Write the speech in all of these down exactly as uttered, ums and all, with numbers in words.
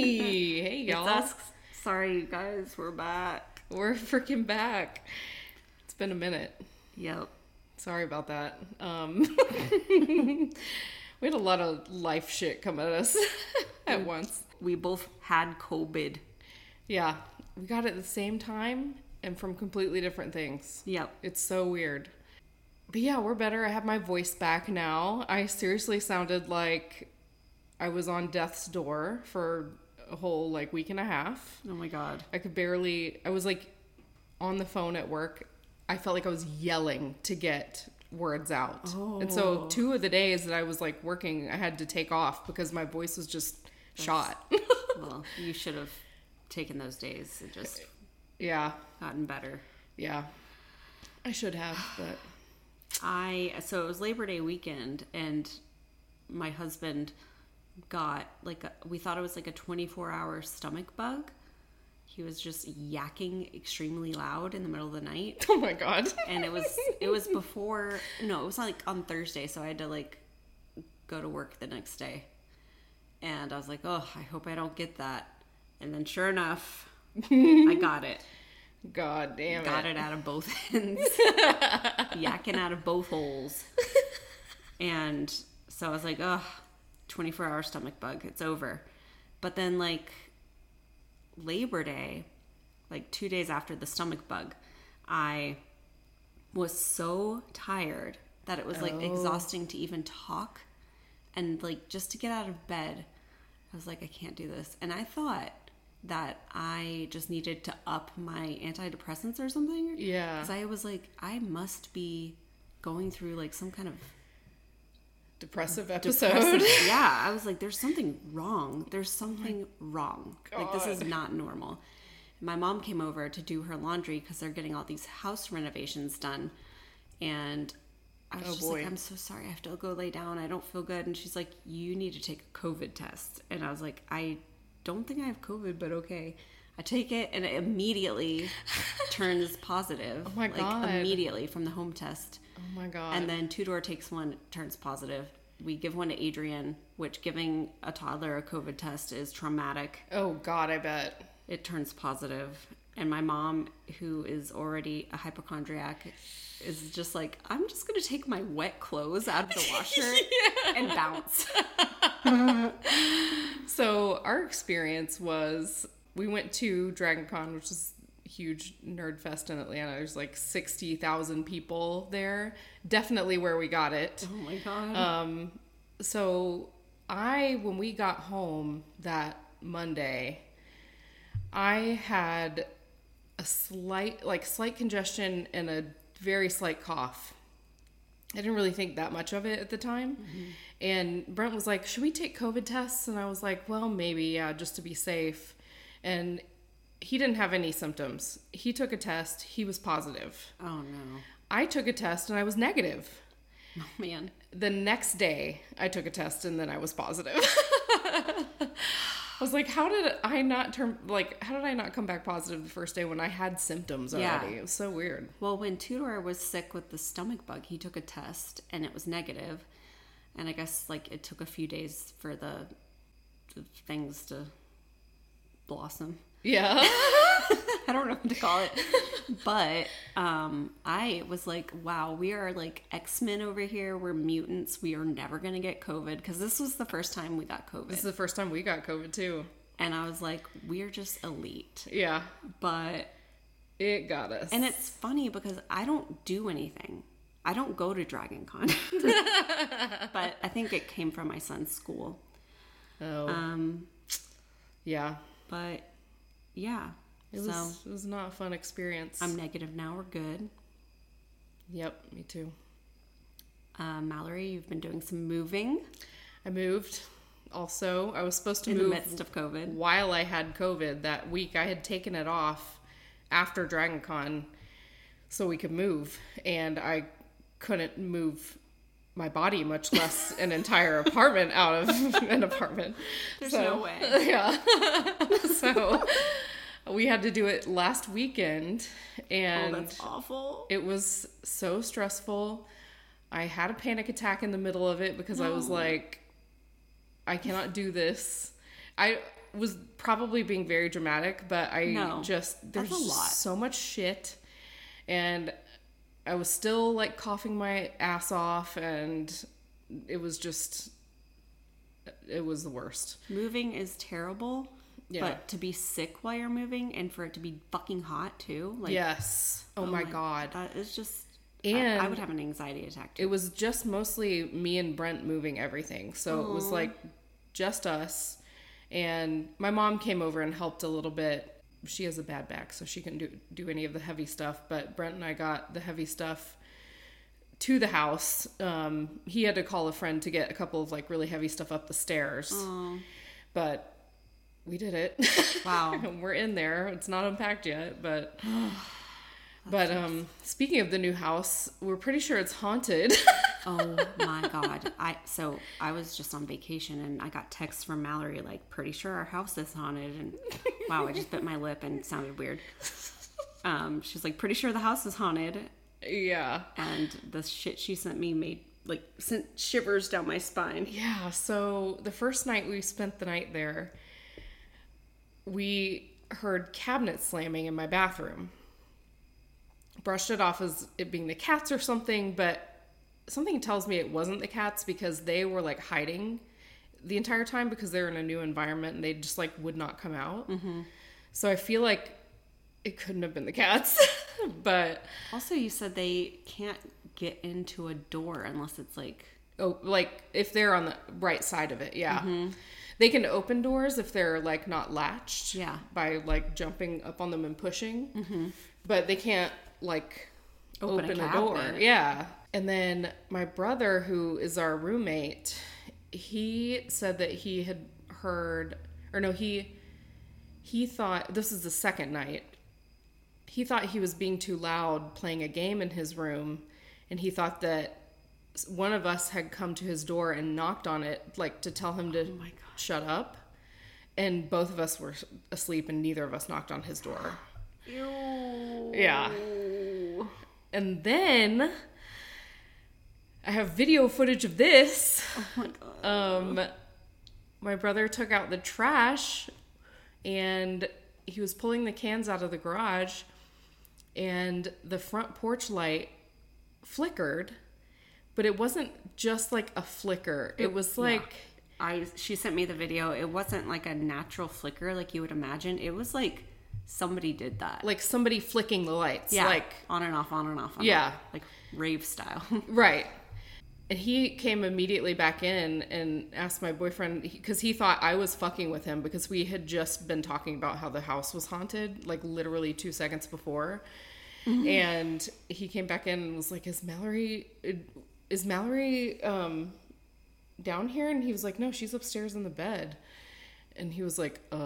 Hey, hey y'all. It's us. Sorry, you guys. We're back. We're freaking back. It's been a minute. Yep. Sorry about that. Um, we had a lot of life shit come at us at once. We both had COVID. Yeah. We got it at the same time and from completely different things. Yep. It's so weird. But yeah, we're better. I have my voice back now. I seriously sounded like I was on death's door for a whole like week and a half. Oh my God. I could barely, I was like on the phone at work. I felt like I was yelling to get words out. Oh. And so two of the days that I was like working, I had to take off because my voice was just That's, shot. Well, you should have taken those days and just yeah, gotten better. Yeah. I should have, but... I so it was Labor Day weekend, and my husband got like a, we thought it was like a twenty-four hour stomach bug. He was just yakking extremely loud in the middle of the night. Oh my God. And it was it was before no, it was like on Thursday, so I had to like go to work the next day. And I was like, "Oh, I hope I don't get that." And then sure enough, I got it. God damn it. Got it out of both ends. Yakking out of both holes. And so I was like, oh, twenty-four hour stomach bug. It's over. But then like Labor Day, like two days after the stomach bug, I was so tired that it was oh. like exhausting to even talk. And like just to get out of bed, I was like, I can't do this. And I thought that I just needed to up my antidepressants or something. Yeah. Because I was like, I must be going through like some kind of depressive episode. Depressive. Yeah. I was like, there's something wrong. There's something wrong. God. Like, this is not normal. My mom came over to do her laundry because they're getting all these house renovations done. And I was oh, just boy. like, I'm so sorry. I have to go lay down. I don't feel good. And she's like, you need to take a COVID test. And I was like, I don't think I have COVID, but okay. I take it and it immediately turns positive. Oh my like, God. Like immediately from the home test. Oh my God. And then Tudor takes one, turns positive. We give one to Adrian, which giving a toddler a COVID test is traumatic. Oh God, I bet. It turns positive. And my mom, who is already a hypochondriac, is just like, I'm just going to take my wet clothes out of the washer yeah. and bounce. So our experience was, we went to Dragon Con, which is a huge nerd fest in Atlanta. There's like sixty thousand people there. Definitely where we got it. Oh my God. Um, so I, when we got home that Monday, I had a slight, like slight congestion and a very slight cough. I didn't really think that much of it at the time. Mm-hmm. And Brent was like, should we take COVID tests? And I was like, well, maybe, yeah, just to be safe. And he didn't have any symptoms. He took a test. He was positive. Oh, no. I took a test and I was negative. Oh, man. The next day, I took a test and then I was positive. I was like, how did I not turn, like, how did I not come back positive the first day when I had symptoms already? Yeah. It was so weird. Well, when Tudor was sick with the stomach bug, he took a test and it was negative. And I guess, like, it took a few days for the, the things to blossom. Yeah. I don't know what to call it. But um, I was like, wow, we are, like, X-Men over here. We're mutants. We are never going to get COVID. Because this was the first time we got COVID. This is the first time we got COVID, too. And I was like, we're just elite. Yeah. But it got us. And it's funny because I don't do anything. I don't go to Dragon Con, but I think it came from my son's school. Oh, um, yeah, but yeah, it so, was it was not a fun experience. I'm negative now. We're good. Yep, me too. Uh, Mallory, you've been doing some moving. I moved. Also, I was supposed to in move in the midst of COVID. While I had COVID that week, I had taken it off after Dragon Con, so we could move, and I couldn't move my body, much less an entire apartment out of an apartment. There's so, no way. Yeah. So we had to do it last weekend, and oh, that's awful. It was so stressful. I had a panic attack in the middle of it because no. I was like, I cannot do this. I was probably being very dramatic, but I no, just, there's a lot. So much shit. And I was still like coughing my ass off, and it was just, it was the worst. Moving is terrible. Yeah. But to be sick while you're moving, and for it to be fucking hot too. Like, yes. Oh, oh my, my God. God. It's just, and I, I would have an anxiety attack too. It was just mostly me and Brent moving everything. So Aww. It was like just us. And my mom came over and helped a little bit. She has a bad back, so she couldn't do, do any of the heavy stuff. But Brent and I got the heavy stuff to the house. Um, he had to call a friend to get a couple of like really heavy stuff up the stairs. Aww. But we did it. Wow. We're in there. It's not unpacked yet, but but um speaking of the new house, we're pretty sure it's haunted. Oh my God. I so I was just on vacation, and I got texts from Mallory like, pretty sure our house is haunted, and wow, I just bit my lip and sounded weird. Um she's like, pretty sure the house is haunted. Yeah. And the shit she sent me made like sent shivers down my spine. Yeah, so the first night we spent the night there, we heard cabinets slamming in my bathroom. Brushed it off as it being the cats or something, but something tells me it wasn't the cats, because they were like hiding the entire time because they were in a new environment, and they just like would not come out. Mm-hmm. So I feel like it couldn't have been the cats. But also, you said they can't get into a door unless it's like, oh, like if they're on the right side of it. Yeah. Mm-hmm. They can open doors if they're, like, not latched. Yeah. By, like, jumping up on them and pushing. Mm-hmm. But they can't, like, open, open a, a door. Yeah. And then my brother, who is our roommate, he said that he had heard... Or, no, he he thought... This is the second night. He thought he was being too loud playing a game in his room. And he thought that one of us had come to his door and knocked on it, like, to tell him to... Oh, my God. Shut up, and both of us were asleep, and neither of us knocked on his door. Ew. Yeah. And then I have video footage of this. Oh my God. Um, my brother took out the trash, and he was pulling the cans out of the garage, and the front porch light flickered, but it wasn't just like a flicker. It, it was like... Yeah. I, she sent me the video. It wasn't like a natural flicker like you would imagine. It was like somebody did that. Like somebody flicking the lights. Yeah. Like, on and off, on and off. On yeah. And off. Like rave style. Right. And he came immediately back in and asked my boyfriend, because he thought I was fucking with him, because we had just been talking about how the house was haunted like literally two seconds before. Mm-hmm. And he came back in and was like, is Mallory, is Mallory, um... down here? And he was like, no, she's upstairs in the bed. And he was like, uh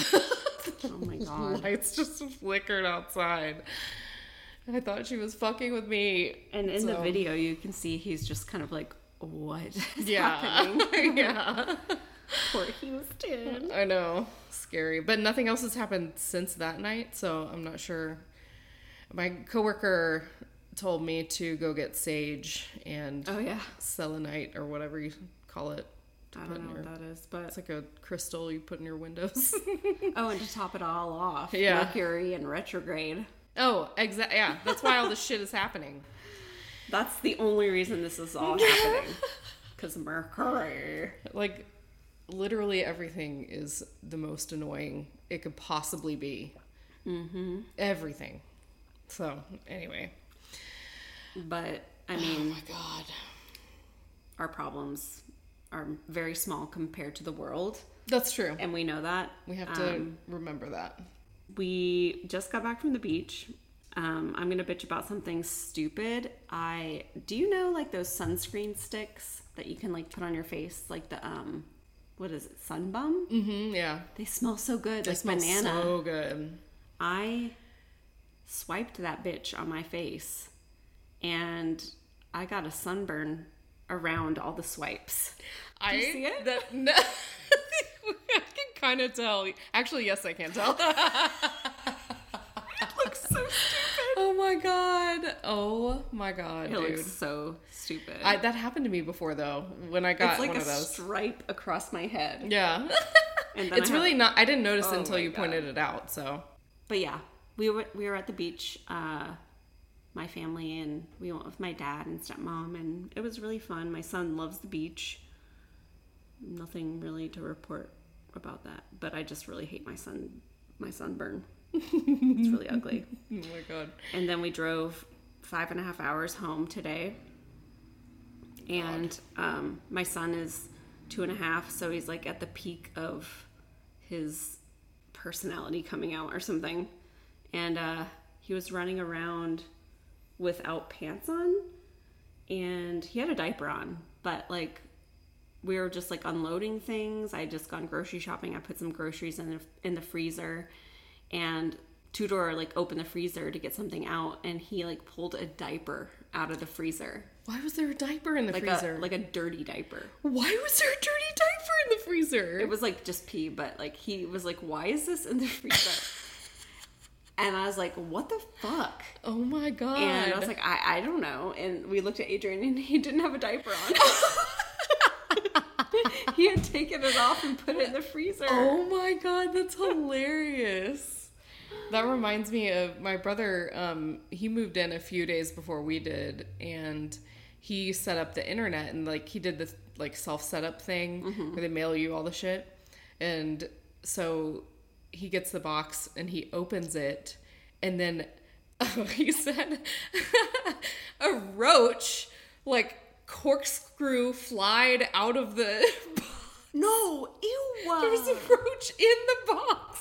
oh my God. Lights just flickered outside. I thought she was fucking with me. And in so. The video you can see he's just kind of like, what is yeah. happening? Yeah. Poor Houston. I know. Scary. But nothing else has happened since that night, so I'm not sure. My coworker told me to go get sage and oh, yeah. selenite or whatever you call it. To I put don't know your, what that is, but... It's like a crystal you put in your windows. Oh, and to top it all off, yeah. Mercury in retrograde. Oh, exactly. Yeah, that's why all this shit is happening. That's the only reason this is all happening. Because Mercury. Like, literally everything is the most annoying it could possibly be. Mm-hmm. Everything. So, anyway... But, I mean, oh my God. Our problems are very small compared to the world. That's true. And we know that. We have to um, remember that. We just got back from the beach. Um, I'm going to bitch about something stupid. I, do you know, like, those sunscreen sticks that you can, like, put on your face? Like the, um, what is it? Sunbum? Mm-hmm, yeah. They smell so good. They like smell banana. So good. I swiped that bitch on my face. And I got a sunburn around all the swipes. Do you I, see it? That, no, I can kind of tell. Actually, yes, I can tell. It looks so stupid. Oh, my God. Oh, my God, it dude. It looks so stupid. I, that happened to me before, though, when I got like one of those. It's like a stripe across my head. Yeah. And then it's I really not. I didn't notice oh it until you God. pointed it out. So, but yeah, we were we were at the beach. Uh, my family and we went with my dad and stepmom, and it was really fun. My son loves the beach. Nothing really to report about that, but I just really hate my son. My sunburn. It's really ugly. Oh my God. And then we drove five and a half hours home today. And um, my son is two and a half, so he's like at the peak of his personality coming out or something. And uh, he was running around without pants on, and he had a diaper on. But like we were just like unloading things. I had just gone grocery shopping. I put some groceries in the, in the freezer, and Tudor like opened the freezer to get something out, and he like pulled a diaper out of the freezer. Why was there a diaper in the like freezer? A, like a dirty diaper. Why was there a dirty diaper in the freezer? It was like just pee, but like he was like, why is this in the freezer? And I was like, what the fuck? Oh my God. And I was like, I, I don't know. And we looked at Adrian, and he didn't have a diaper on. He had taken it off and put it in the freezer. Oh my God, that's hilarious. That reminds me of my brother. Um, he moved in a few days before we did, and he set up the internet, and like he did the like self setup thing mm-hmm. where they mail you all the shit. And so he gets the box and he opens it, and then oh, he said a roach like corkscrew flied out of the box. No, ew! There was a roach in the box.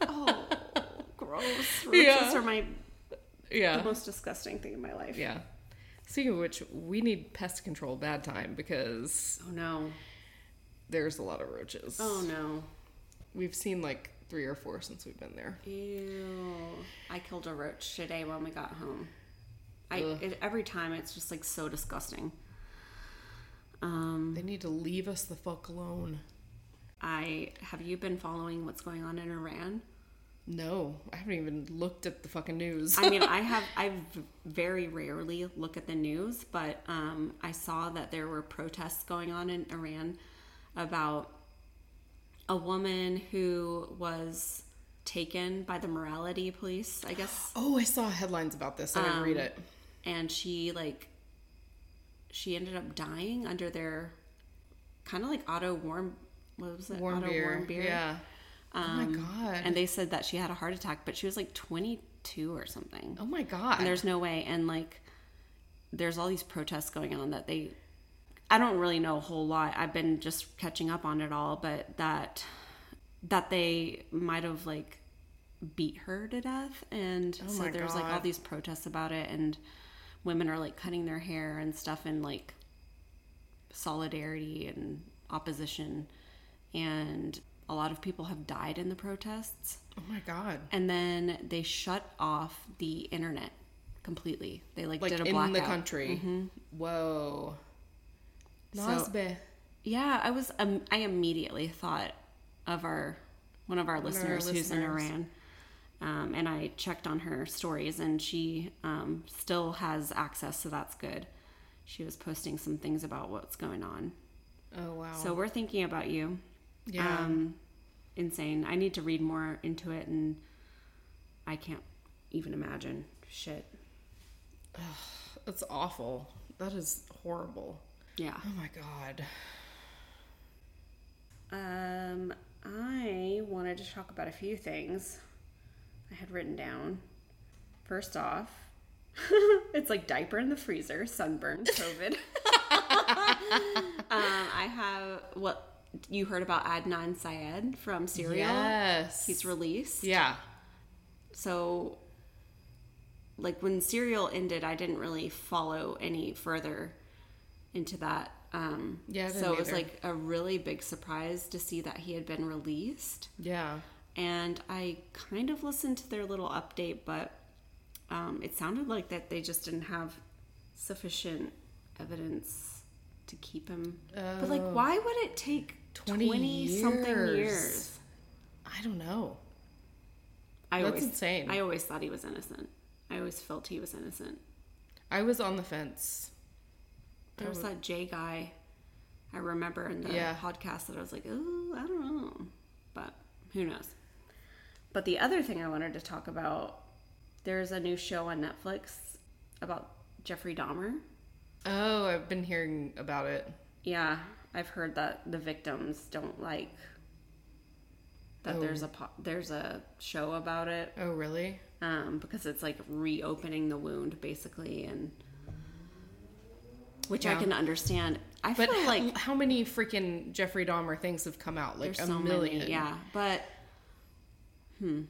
Oh. Gross. Roaches yeah. are my yeah. the most disgusting thing in my life. Yeah. Speaking of which, we need pest control bad time because oh no, there's a lot of roaches. Oh no, we've seen like three or four since we've been there. Ew! I killed a roach today when we got home. I it, every time it's just like so disgusting. Um, they need to leave us the fuck alone. I have you been following what's going on in Iran? No, I haven't even looked at the fucking news. I mean, I have, I very rarely look at the news, but um, I saw that there were protests going on in Iran about a woman who was taken by the morality police, I guess. Oh, I saw headlines about this. I didn't um, read it. And she, like, she ended up dying under their kind of like auto warm, what was it? Warm auto beer. warm beer. Yeah. Um, oh my God. And they said that she had a heart attack, but she was like twenty-two or something. Oh my God. And there's no way. And like, there's all these protests going on that they, I don't really know a whole lot. I've been just catching up on it all, but that, that they might've like beat her to death. And oh so there's God. like all these protests about it, and women are like cutting their hair and stuff in like solidarity and opposition, and a lot of people have died in the protests. Oh my God. And then they shut off the internet completely. They like, like did a blackout. in the country. Mm-hmm. Whoa. Nasbe. So, yeah, I was, um, I immediately thought of our, one of our listeners, our listeners. who's in Iran. Um, and I checked on her stories, and she um, still has access, so that's good. She was posting some things about what's going on. Oh, wow. So we're thinking about you. Yeah. Um, insane. I need to read more into it, and I can't even imagine. Shit. Ugh, that's awful. That is horrible. Yeah. Oh my God. Um, I wanted to talk about a few things I had written down. First off, it's like diaper in the freezer, sunburn, COVID. um, I have what. You heard about Adnan Syed from Serial? Yes. He's released. Yeah. So, like, when Serial ended, I didn't really follow any further into that. Um, yeah, so it was, either. like, a really big surprise to see that he had been released. Yeah. And I kind of listened to their little update, but um, it sounded like that they just didn't have sufficient evidence to keep him. Oh. But like, why would it take twenty, twenty years. something years? I don't know. I That's always, insane. I always thought he was innocent. I always felt he was innocent. I was on the fence. There was that Jay guy I remember in the yeah. podcast that I was like, oh, I don't know. But who knows? But the other thing I wanted to talk about, there's a new show on Netflix about Jeffrey Dahmer. Oh, I've been hearing about it. Yeah, I've heard that the victims don't like that oh. there's a po- there's a show about it. Oh, really? Um, because it's like reopening the wound, basically, and which yeah. I can understand. I but feel like how, how many freaking Jeffrey Dahmer things have come out? Like a so million. Many, yeah, but hmm.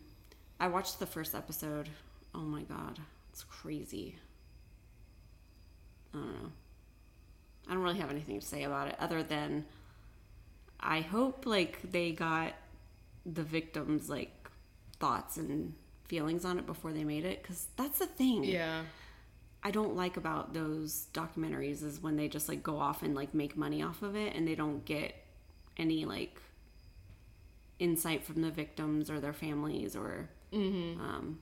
I watched the first episode. Oh my god, it's crazy. I don't know. I don't really have anything to say about it other than I hope like they got the victims' like thoughts and feelings on it before they made it, because that's the thing. Yeah. I don't like about those documentaries is when they just like go off and like make money off of it and they don't get any like insight from the victims or their families or mm-hmm. um,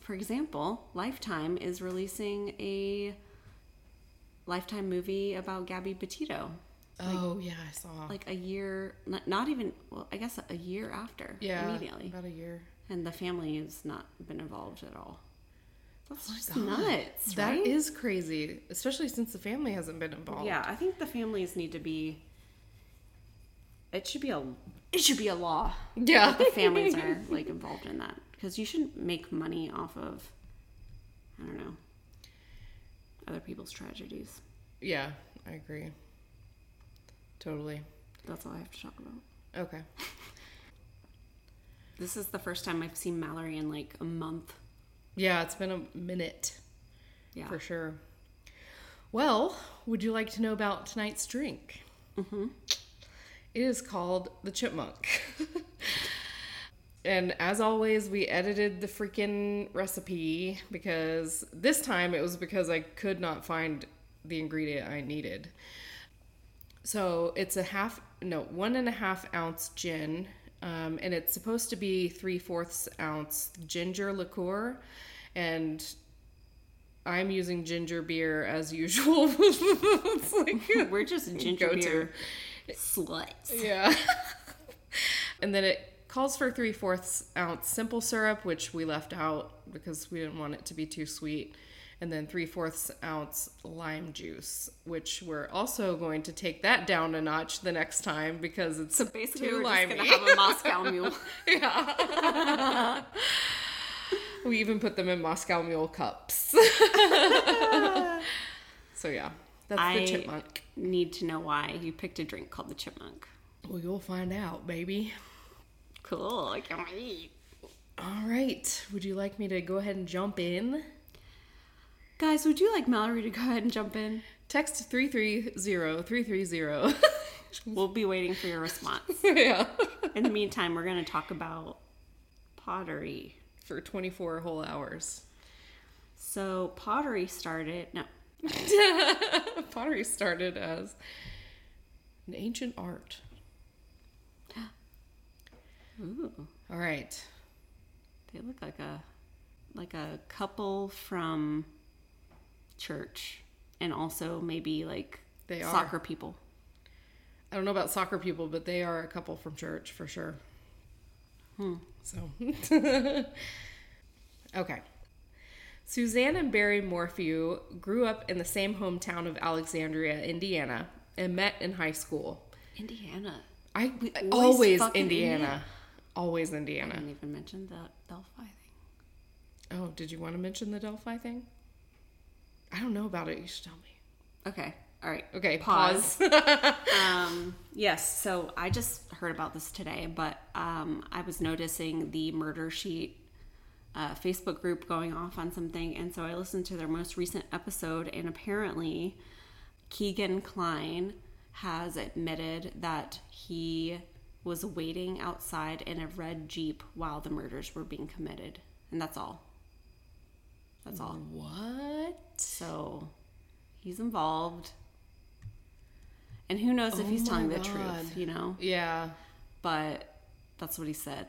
for example, Lifetime is releasing a Lifetime movie about Gabby Petito. Like, oh, yeah, I saw. Like a year, not, not even, well, I guess a year after. Yeah, immediately. About a year. And the family has not been involved at all. That's oh just nuts, that right? That is crazy, especially since the family hasn't been involved. Yeah, I think the families need to be, it should be a, it should be a law. Yeah. That the families are, like, involved in that. Because you shouldn't make money off of, I don't know, other people's tragedies. Yeah, I agree. Totally. That's all I have to talk about. Okay. This is the first time I've seen Mallory in like a month. Yeah, it's been a minute. Yeah. For sure. Well, would you like to know about tonight's drink? Mm-hmm. It is called the Chipmunk. And as always, we edited the freaking recipe because this time it was because I could not find the ingredient I needed. So it's a half, no, one and a half ounce gin, um, and it's supposed to be three fourths ounce ginger liqueur, and I'm using ginger beer as usual. It's like we're just ginger go-to. Beer sluts. Yeah. And then it calls for three-fourths ounce simple syrup, which we left out because we didn't want it to be too sweet. And then three-fourths ounce lime juice, which we're also going to take that down a notch the next time because it's so basically too we're limey. Just going to have a Moscow Mule. Yeah. We even put them in Moscow Mule cups. So, yeah. That's I the Chipmunk. Need to know why you picked a drink called the Chipmunk. Well, you'll find out, baby. Cool, I can't wait. All right, would you like me to go ahead and jump in? Guys, would you like Mallory to go ahead and jump in? Text three three zero three three zero. We'll be waiting for your response. Yeah. In the meantime, we're going to talk about pottery. For twenty-four whole hours. So pottery started... No. Pottery started as an ancient art. Ooh. All right. They look like a like a couple from church and also maybe like they are. Soccer people. I don't know about soccer people, but they are a couple from church for sure. Hmm. So. Okay. Suzanne and Barry Morphew grew up in the same hometown of Alexandria, Indiana, and met in high school. Indiana. I we always, always Indiana. Indiana. Always Indiana. I didn't even mention the Delphi thing. Oh, did you want to mention the Delphi thing? I don't know about it. You should tell me. Okay. All right. Okay. Pause. Pause. um, yes. So I just heard about this today, but um, I was noticing the Murder Sheet uh, Facebook group going off on something. And so I listened to their most recent episode, and apparently Keegan Klein has admitted that he was waiting outside in a red Jeep while the murders were being committed. And that's all. That's all. What? So, he's involved. And who knows oh if he's telling God. the truth, you know? Yeah. But that's what he said.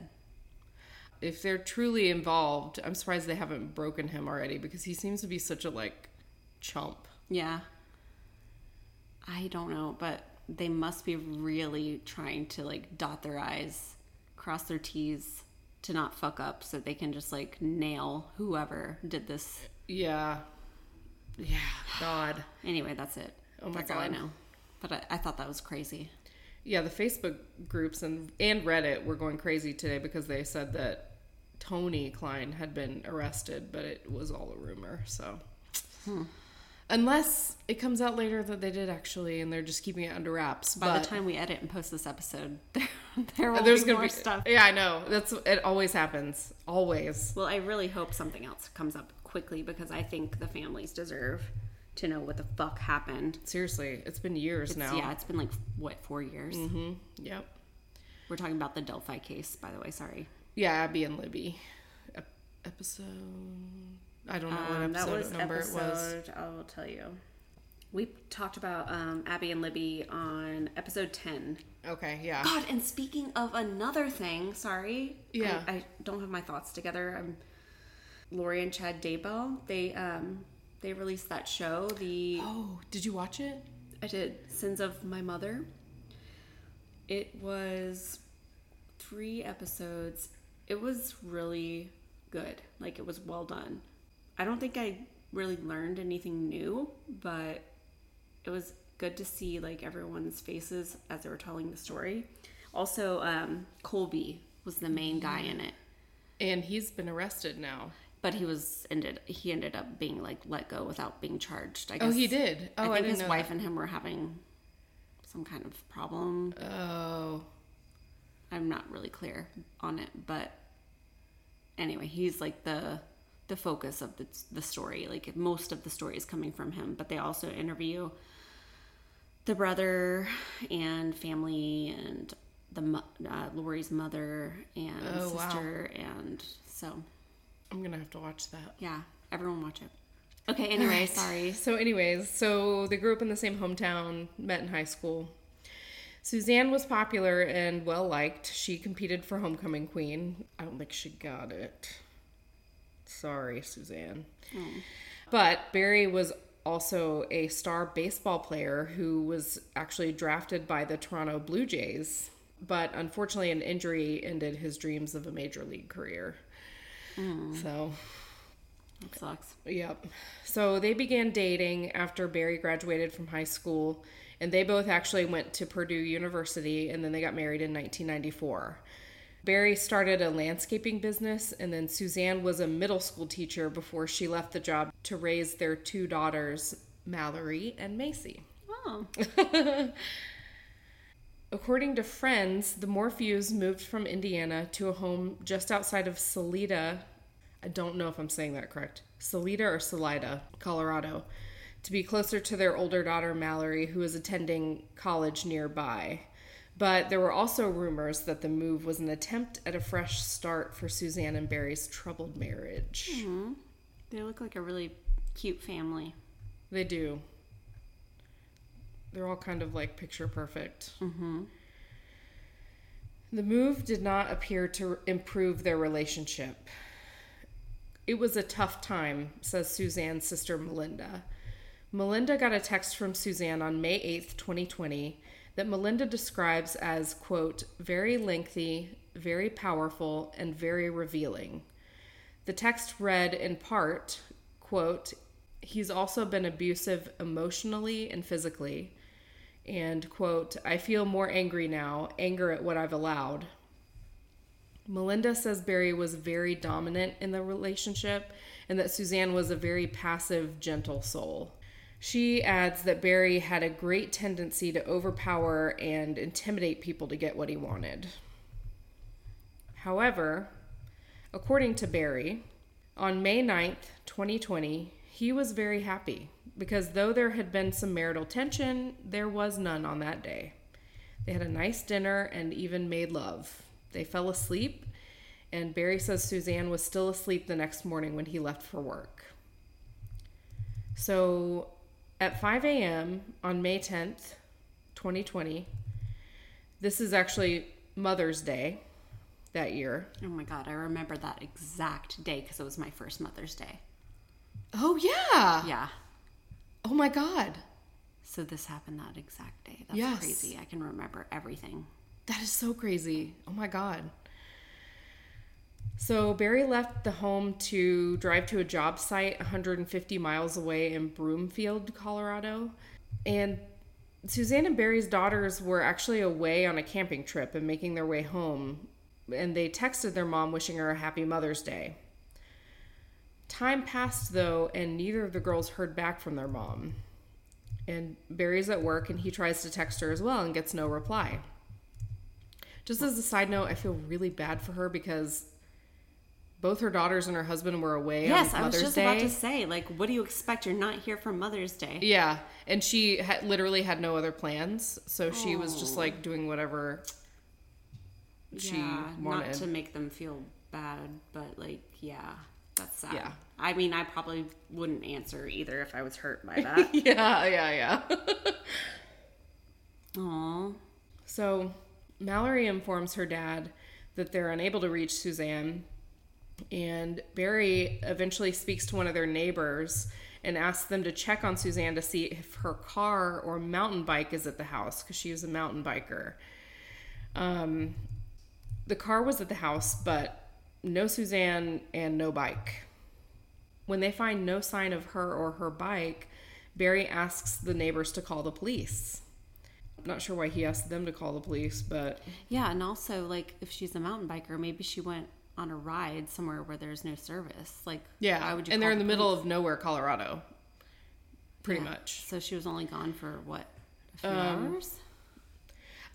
If they're truly involved, I'm surprised they haven't broken him already because he seems to be such a, like, chump. Yeah. I don't know, but they must be really trying to, like, dot their I's, cross their T's to not fuck up so they can just, like, nail whoever did this. Yeah. Yeah. God. Anyway, that's it. Oh, my that's God. All I know. But I, I thought that was crazy. Yeah, the Facebook groups and, and Reddit were going crazy today because they said that Tony Klein had been arrested, but it was all a rumor, so... Hmm. Unless it comes out later that they did actually, and they're just keeping it under wraps. By but the time we edit and post this episode, there, there will there's be gonna more be, stuff. Yeah, I know. That's it. Always happens. Always. Well, I really hope something else comes up quickly because I think the families deserve to know what the fuck happened. Seriously, it's been years it's, now. Yeah, it's been like what four years. Mm-hmm. Yep. We're talking about the Delphi case, by the way. Sorry. Yeah, Abby and Libby Ep- episode. I don't know what um, episode that was number episode, it was. I'll tell you. We talked about um, Abby and Libby on episode ten. Okay, yeah. God, and speaking of another thing, sorry. Yeah. I, I don't have my thoughts together. I'm Lori and Chad Daybell. They um they released that show. The Oh, did you watch it? I did. Sins of My Mother. It was three episodes. It was really good. Like, it was well done. I don't think I really learned anything new, but it was good to see, like, everyone's faces as they were telling the story. Also, um, Colby was the main guy in it, and he's been arrested now. But he was ended. He ended up being, like, let go without being charged. I guess. Oh, he did. Oh, I, think I didn't his know wife that. And him were having some kind of problem. Oh, I'm not really clear on it, but anyway, he's like the. the focus of the, the story. Like, most of the story is coming from him, but they also interview the brother and family and the uh, Lori's mother and oh, sister. Wow. And so I'm gonna have to watch that. Yeah, everyone watch it. Okay, anyway, right. Sorry. So anyways, so they grew up in the same hometown, met in high school. Suzanne was popular and well liked. She competed for homecoming queen. I don't think she got it. Sorry, Suzanne. Oh. But Barry was also a star baseball player who was actually drafted by the Toronto Blue Jays. But unfortunately, an injury ended his dreams of a major league career. Oh. So. That sucks. Yep. So they began dating after Barry graduated from high school. And they both actually went to Purdue University. And then they got married in nineteen ninety-four. Barry started a landscaping business, and then Suzanne was a middle school teacher before she left the job to raise their two daughters, Mallory and Macy. Oh. According to friends, the Morphews moved from Indiana to a home just outside of Salida. I don't know if I'm saying that correct. Salida or Salida, Colorado, to be closer to their older daughter, Mallory, who is attending college nearby. But there were also rumors that the move was an attempt at a fresh start for Suzanne and Barry's troubled marriage. Mm-hmm. They look like a really cute family. They do. They're all kind of, like, picture perfect. Mm-hmm. The move did not appear to improve their relationship. It was a tough time, says Suzanne's sister Melinda. Melinda got a text from Suzanne on May eighth, twenty twenty, that Melinda describes as, quote, very lengthy, very powerful, and very revealing. The text read in part, quote, he's also been abusive emotionally and physically, and, quote, I feel more angry now, anger at what I've allowed. Melinda says Barry was very dominant in the relationship and that Suzanne was a very passive, gentle soul. She adds that Barry had a great tendency to overpower and intimidate people to get what he wanted. However, according to Barry, on May ninth, twenty twenty, he was very happy because though there had been some marital tension, there was none on that day. They had a nice dinner and even made love. They fell asleep, and Barry says Suzanne was still asleep the next morning when he left for work. So... At five a.m. on May tenth, twenty twenty, this is actually Mother's Day that year. Oh my God, I remember that exact day because it was my first Mother's Day. Oh yeah. Yeah. Oh my God. So this happened that exact day. That's yes. crazy. I can remember everything. That is so crazy. Oh my God. So Barry left the home to drive to a job site one hundred fifty miles away in Broomfield, Colorado. And Suzanne and Barry's daughters were actually away on a camping trip and making their way home. And they texted their mom wishing her a happy Mother's Day. Time passed, though, and neither of the girls heard back from their mom. And Barry's at work, and he tries to text her as well and gets no reply. Just as a side note, I feel really bad for her because both her daughters and her husband were away yes, on Mother's Day. Yes, I was just Day. about to say, like, what do you expect? You're not here for Mother's Day. Yeah, and she ha- literally had no other plans, so oh. she was just, like, doing whatever she yeah, wanted. Not to make them feel bad, but, like, yeah. That's sad. Yeah. I mean, I probably wouldn't answer either if I was hurt by that. yeah, yeah, yeah. Aw. So Mallory informs her dad that they're unable to reach Suzanne, and Barry eventually speaks to one of their neighbors and asks them to check on Suzanne to see if her car or mountain bike is at the house, because she was a mountain biker. Um, the car was at the house, but no Suzanne and no bike. When they find no sign of her or her bike, Barry asks the neighbors to call the police. I'm not sure why he asked them to call the police, but... Yeah, and also, like, if she's a mountain biker, maybe she went on a ride somewhere where there's no service. Like, yeah, why would you and they're in the, the middle of nowhere, Colorado. Pretty yeah. much. So she was only gone for, what, a few um, hours?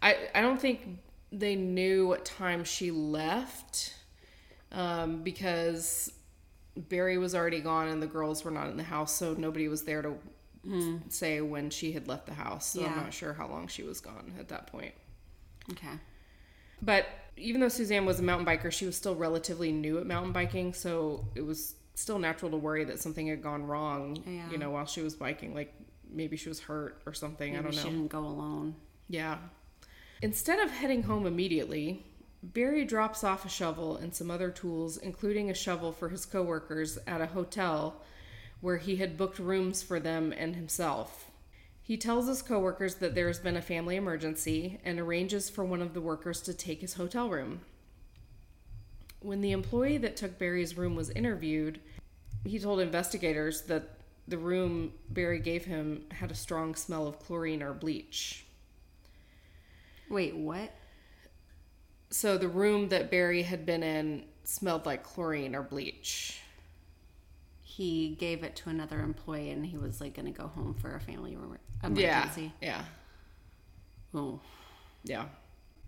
I, I don't think they knew what time she left... Um, because Barry was already gone and the girls were not in the house, so nobody was there to mm. say when she had left the house. So yeah. I'm not sure how long she was gone at that point. Okay. But even though Suzanne was a mountain biker, she was still relatively new at mountain biking, so it was still natural to worry that something had gone wrong, yeah. you know, while she was biking. Like, maybe she was hurt or something. Maybe I don't know. She didn't go alone. Yeah. Instead of heading home immediately... Barry drops off a shovel and some other tools, including a shovel for his coworkers at a hotel where he had booked rooms for them and himself. He tells his coworkers that there has been a family emergency and arranges for one of the workers to take his hotel room. When the employee that took Barry's room was interviewed, he told investigators that the room Barry gave him had a strong smell of chlorine or bleach. Wait, what? So the room that Barry had been in smelled like chlorine or bleach. He gave it to another employee, and he was, like, going to go home for a family emergency. Yeah, yeah. Oh. Yeah.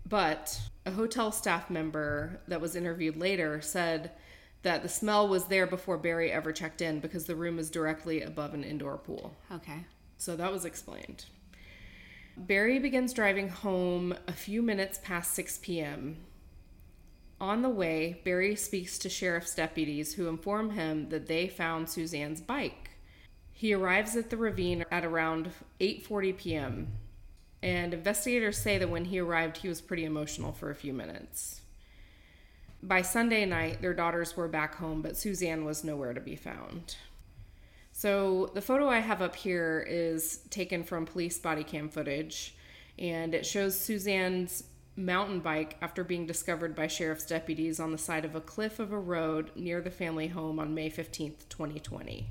But a hotel staff member that was interviewed later said that the smell was there before Barry ever checked in because the room is directly above an indoor pool. Okay. So that was explained. Barry begins driving home a few minutes past six p.m. On the way, Barry speaks to sheriff's deputies who inform him that they found Suzanne's bike. He arrives at the ravine at around eight forty p.m. and investigators say that when he arrived, he was pretty emotional for a few minutes. By Sunday night, their daughters were back home, but Suzanne was nowhere to be found. So the photo I have up here is taken from police body cam footage, and it shows Suzanne's mountain bike after being discovered by sheriff's deputies on the side of a cliff of a road near the family home on May fifteenth, twenty twenty.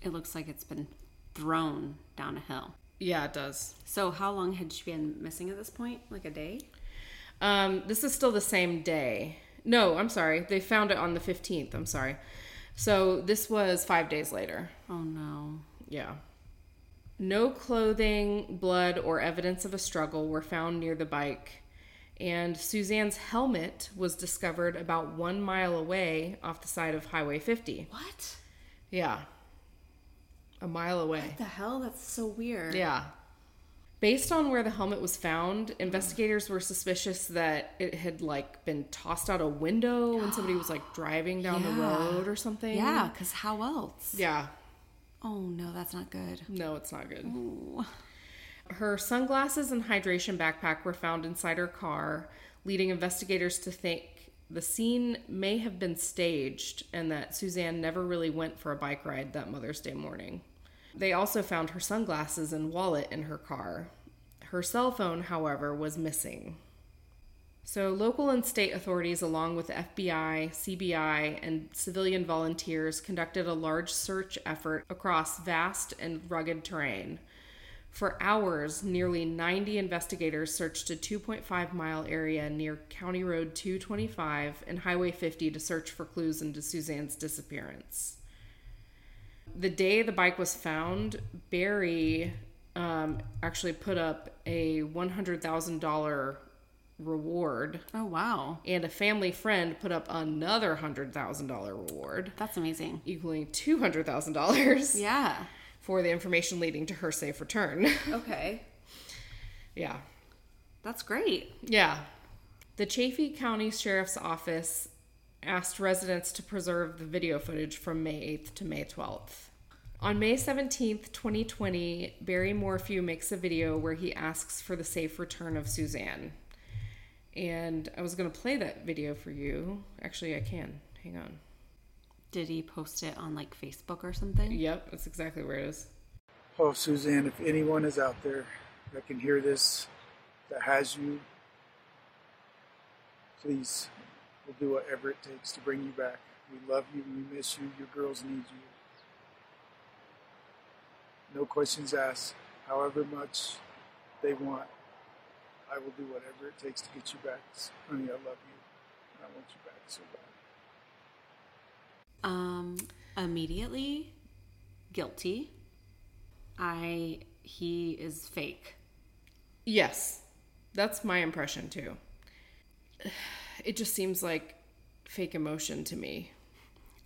It looks like it's been thrown down a hill. Yeah, it does. So how long had she been missing at this point? Like a day? Um, this is still the same day. No, I'm sorry. They found it on the fifteenth. I'm sorry. So this was five days later. Oh, no. Yeah. No clothing, blood, or evidence of a struggle were found near the bike. And Suzanne's helmet was discovered about one mile away off the side of Highway fifty. What? Yeah. A mile away. What the hell? That's so weird. Yeah. Based on where the helmet was found, investigators were suspicious that it had, like, been tossed out a window when somebody was, like, driving down yeah. the road or something. Yeah, because how else? Yeah. Oh, no, that's not good. No, it's not good. Ooh. Her sunglasses and hydration backpack were found inside her car, leading investigators to think the scene may have been staged and that Suzanne never really went for a bike ride that Mother's Day morning. They also found her sunglasses and wallet in her car. Her cell phone, however, was missing. So local and state authorities, along with the F B I, C B I, and civilian volunteers, conducted a large search effort across vast and rugged terrain. For hours, nearly ninety investigators searched a two point five mile area near County Road two twenty-five and Highway fifty to search for clues into Suzanne's disappearance. The day the bike was found, Barry um, actually put up a one hundred thousand dollars reward. Oh, wow. And a family friend put up another one hundred thousand dollars reward. That's amazing. Equaling two hundred thousand dollars. Yeah. For the information leading to her safe return. Okay. Yeah. That's great. Yeah. The Chaffee County Sheriff's Office asked residents to preserve the video footage from May eighth to May twelfth. On May seventeenth, twenty twenty, Barry Morphew makes a video where he asks for the safe return of Suzanne. And I was going to play that video for you. Actually, I can. Hang on. Did he post it on, like, Facebook or something? Yep, that's exactly where it is. Oh, Suzanne, if anyone is out there that can hear this, that has you, please, we'll do whatever it takes to bring you back. We love you, we miss you, your girls need you. No questions asked, however much they want. I will do whatever it takes to get you back. Honey, I love you, and I want you back so bad. Um, immediately guilty. I, he is fake. Yes. That's my impression too. It just seems like fake emotion to me.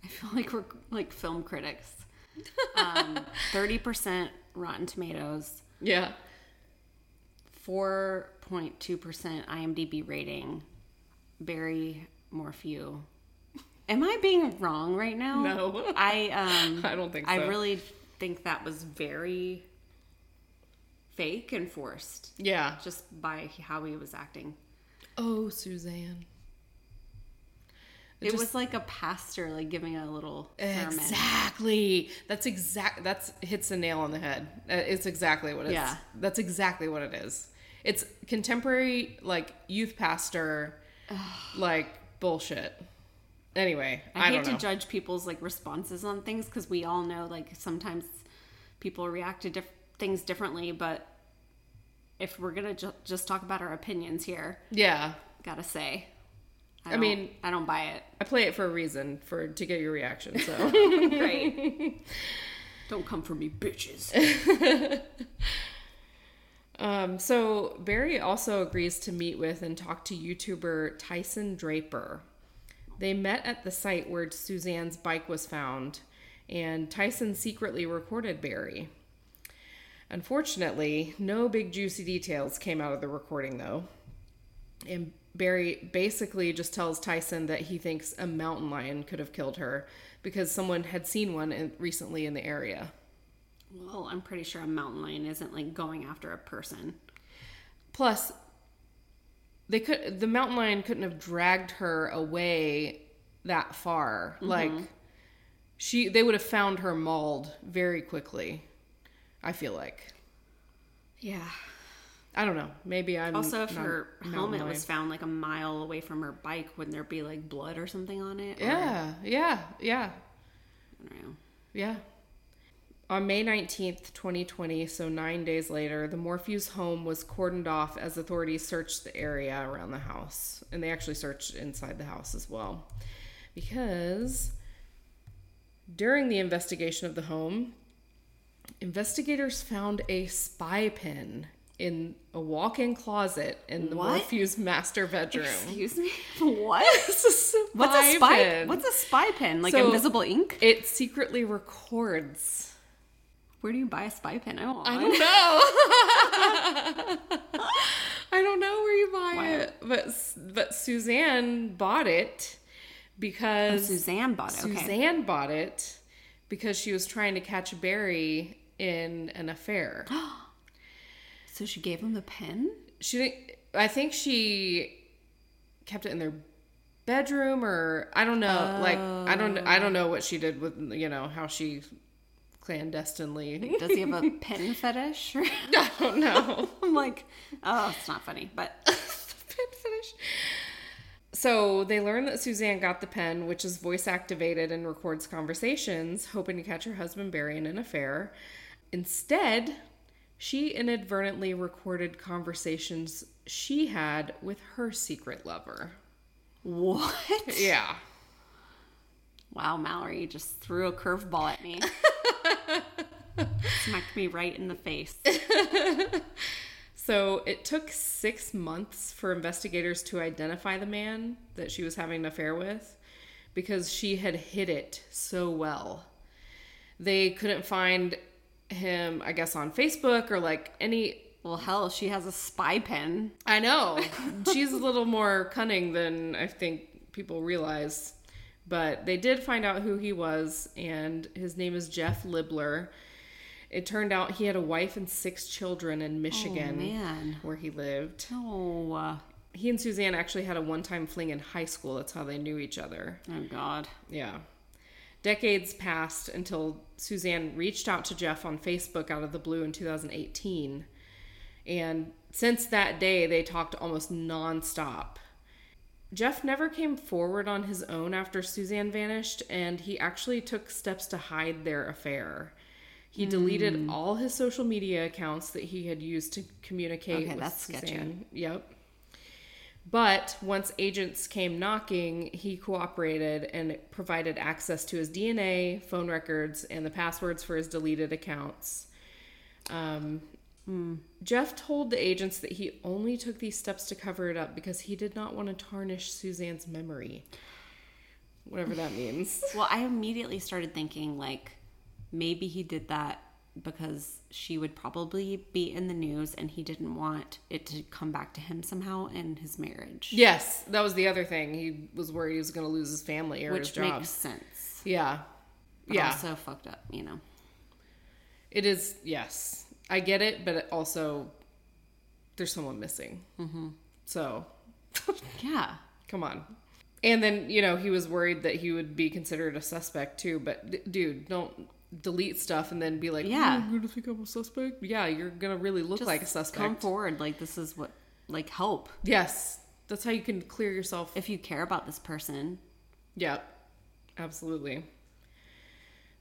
I feel like we're like film critics. Um, thirty percent Rotten Tomatoes. Yeah. four point two percent I M D B rating. Barry Morphew. Am I being wrong right now? No. I um I don't think so. I really think that was very fake and forced. Yeah. Just by how he was acting. Oh, Suzanne. It, it just, was like a pastor like giving a little sermon. Exactly. That's exact that's hits the nail on the head. It's exactly what it is. Yeah. That's exactly what it is. It's contemporary like youth pastor like bullshit. Anyway, I, I hate don't know. to judge people's like responses on things because we all know like sometimes people react to diff- things differently. But if we're gonna ju- just talk about our opinions here, yeah, gotta say, I, I don't, mean, I don't buy it. I play it for a reason for to get your reaction. So right, don't come for me, bitches. um, so Barry also agrees to meet with and talk to YouTuber Tyson Draper. They met at the site where Suzanne's bike was found, and Tyson secretly recorded Barry. Unfortunately, no big juicy details came out of the recording, though. And Barry basically just tells Tyson that he thinks a mountain lion could have killed her because someone had seen one in, recently in the area. Well, I'm pretty sure a mountain lion isn't, like, going after a person. Plus... They could. The mountain lion couldn't have dragged her away that far. Mm-hmm. Like she, they would have found her mauled very quickly. I feel like. Yeah. I don't know. Maybe I'm also if not her helmet lion. was found like a mile away from her bike, wouldn't there be like blood or something on it? Yeah. Or... Yeah. Yeah. I don't know. Yeah. On May nineteenth, twenty twenty, so nine days later, the Morphews' home was cordoned off as authorities searched the area around the house. And they actually searched inside the house as well. Because during the investigation of the home, investigators found a spy pen in a walk-in closet in the what? Morphews' master bedroom. Excuse me? What? It's a spy What's a spy pen. What's a spy pen? Like so invisible ink? It secretly records... Where do you buy a spy pen? I want one. I don't know. I don't know where you buy wow. it. But but Suzanne bought it because... Oh, Suzanne bought it. Okay. Suzanne bought it because she was trying to catch Barry in an affair. So she gave him the pen? She didn't... I think she kept it in their bedroom or... I don't know. Oh. Like, I don't, I don't know what she did with, you know, how she... clandestinely. Like, does he have a pen fetish? I don't know. I'm like, oh, it's not funny, but the pen fetish. So they learn that Suzanne got the pen, which is voice activated and records conversations, hoping to catch her husband Barry in an affair. Instead, she inadvertently recorded conversations she had with her secret lover. What? Yeah. Wow, Mallory just threw a curveball at me. Smacked me right in the face. So it took six months for investigators to identify the man that she was having an affair with because she had hid it so well. They couldn't find him, I guess, on Facebook or like any... Well, hell, she has a spy pen. I know. She's a little more cunning than I think people realize. But they did find out who he was, and his name is Jeff Libler. It turned out he had a wife and six children in Michigan, oh, man. where he lived. Oh. He and Suzanne actually had a one-time fling in high school. That's how they knew each other. Oh, God. Yeah. Decades passed until Suzanne reached out to Jeff on Facebook out of the blue in two thousand eighteen. And since that day, they talked almost nonstop. Jeff never came forward on his own after Suzanne vanished, and he actually took steps to hide their affair. He mm. deleted all his social media accounts that he had used to communicate okay, with that's Suzanne. Sketchy. Yep. But once agents came knocking, he cooperated and provided access to his D N A, phone records, and the passwords for his deleted accounts. Um... Mm. Jeff told the agents that he only took these steps to cover it up because he did not want to tarnish Suzanne's memory. Whatever that means. Well, I immediately started thinking, like, maybe he did that because she would probably be in the news and he didn't want it to come back to him somehow in his marriage. Yes, that was the other thing. He was worried he was going to lose his family or Which his job. Which makes sense. Yeah. But yeah. Also fucked up, you know. It is, yes. I get it, but it also, there's someone missing. Mm-hmm. So, yeah. Come on. And then, you know, he was worried that he would be considered a suspect, too. But, d- dude, don't delete stuff and then be like, yeah, oh, you're going to think I'm a suspect? Yeah, you're going to really look Just like a suspect. Come forward. Like, this is what, like, help. Yes. That's how you can clear yourself. If you care about this person. Yeah. Absolutely.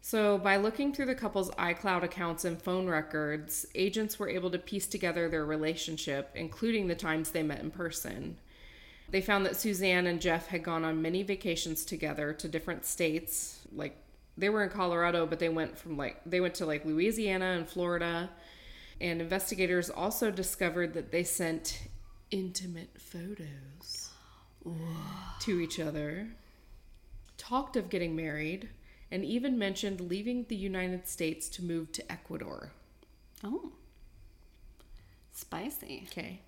So by looking through the couple's iCloud accounts and phone records, agents were able to piece together their relationship, including the times they met in person. They found that Suzanne and Jeff had gone on many vacations together to different states. Like, they were in Colorado, but they went from like they went to like Louisiana and Florida. And investigators also discovered that they sent intimate photos Ooh. to each other, talked of getting married, and even mentioned leaving the United States to move to Ecuador. Oh. Spicy. Okay.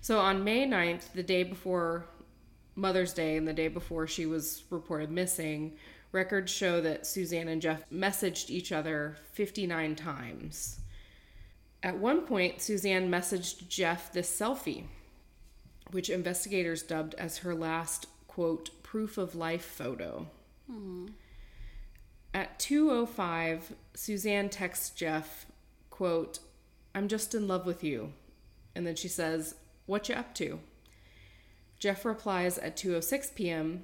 So on May ninth, the day before Mother's Day and the day before she was reported missing, records show that Suzanne and Jeff messaged each other fifty-nine times. At one point, Suzanne messaged Jeff this selfie, which investigators dubbed as her last, quote, proof of life photo. Mm-hmm. At two oh five, Suzanne texts Jeff, quote, I'm just in love with you. And then she says, what you up to? Jeff replies at two oh six p.m.,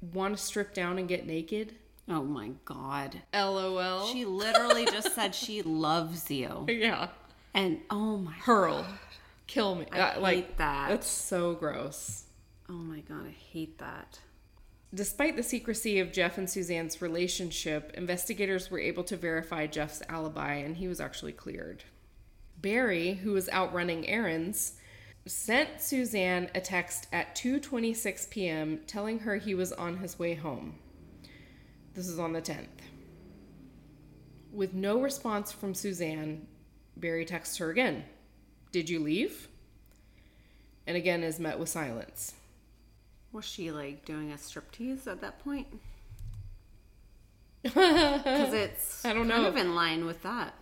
want to strip down and get naked? Oh my God. L O L. She literally just said she loves you. Yeah. And oh my Hurl. God. Kill me. I uh, hate like, that. That's so gross. Oh my God, I hate that. Despite the secrecy of Jeff and Suzanne's relationship, investigators were able to verify Jeff's alibi, and he was actually cleared. Barry, who was out running errands, sent Suzanne a text at two twenty-six p.m. telling her he was on his way home. This is on the tenth. With no response from Suzanne, Barry texts her again. Did you leave? And again is met with silence. Was she, like, doing a striptease at that point? Because it's I don't kind know. of in line with that.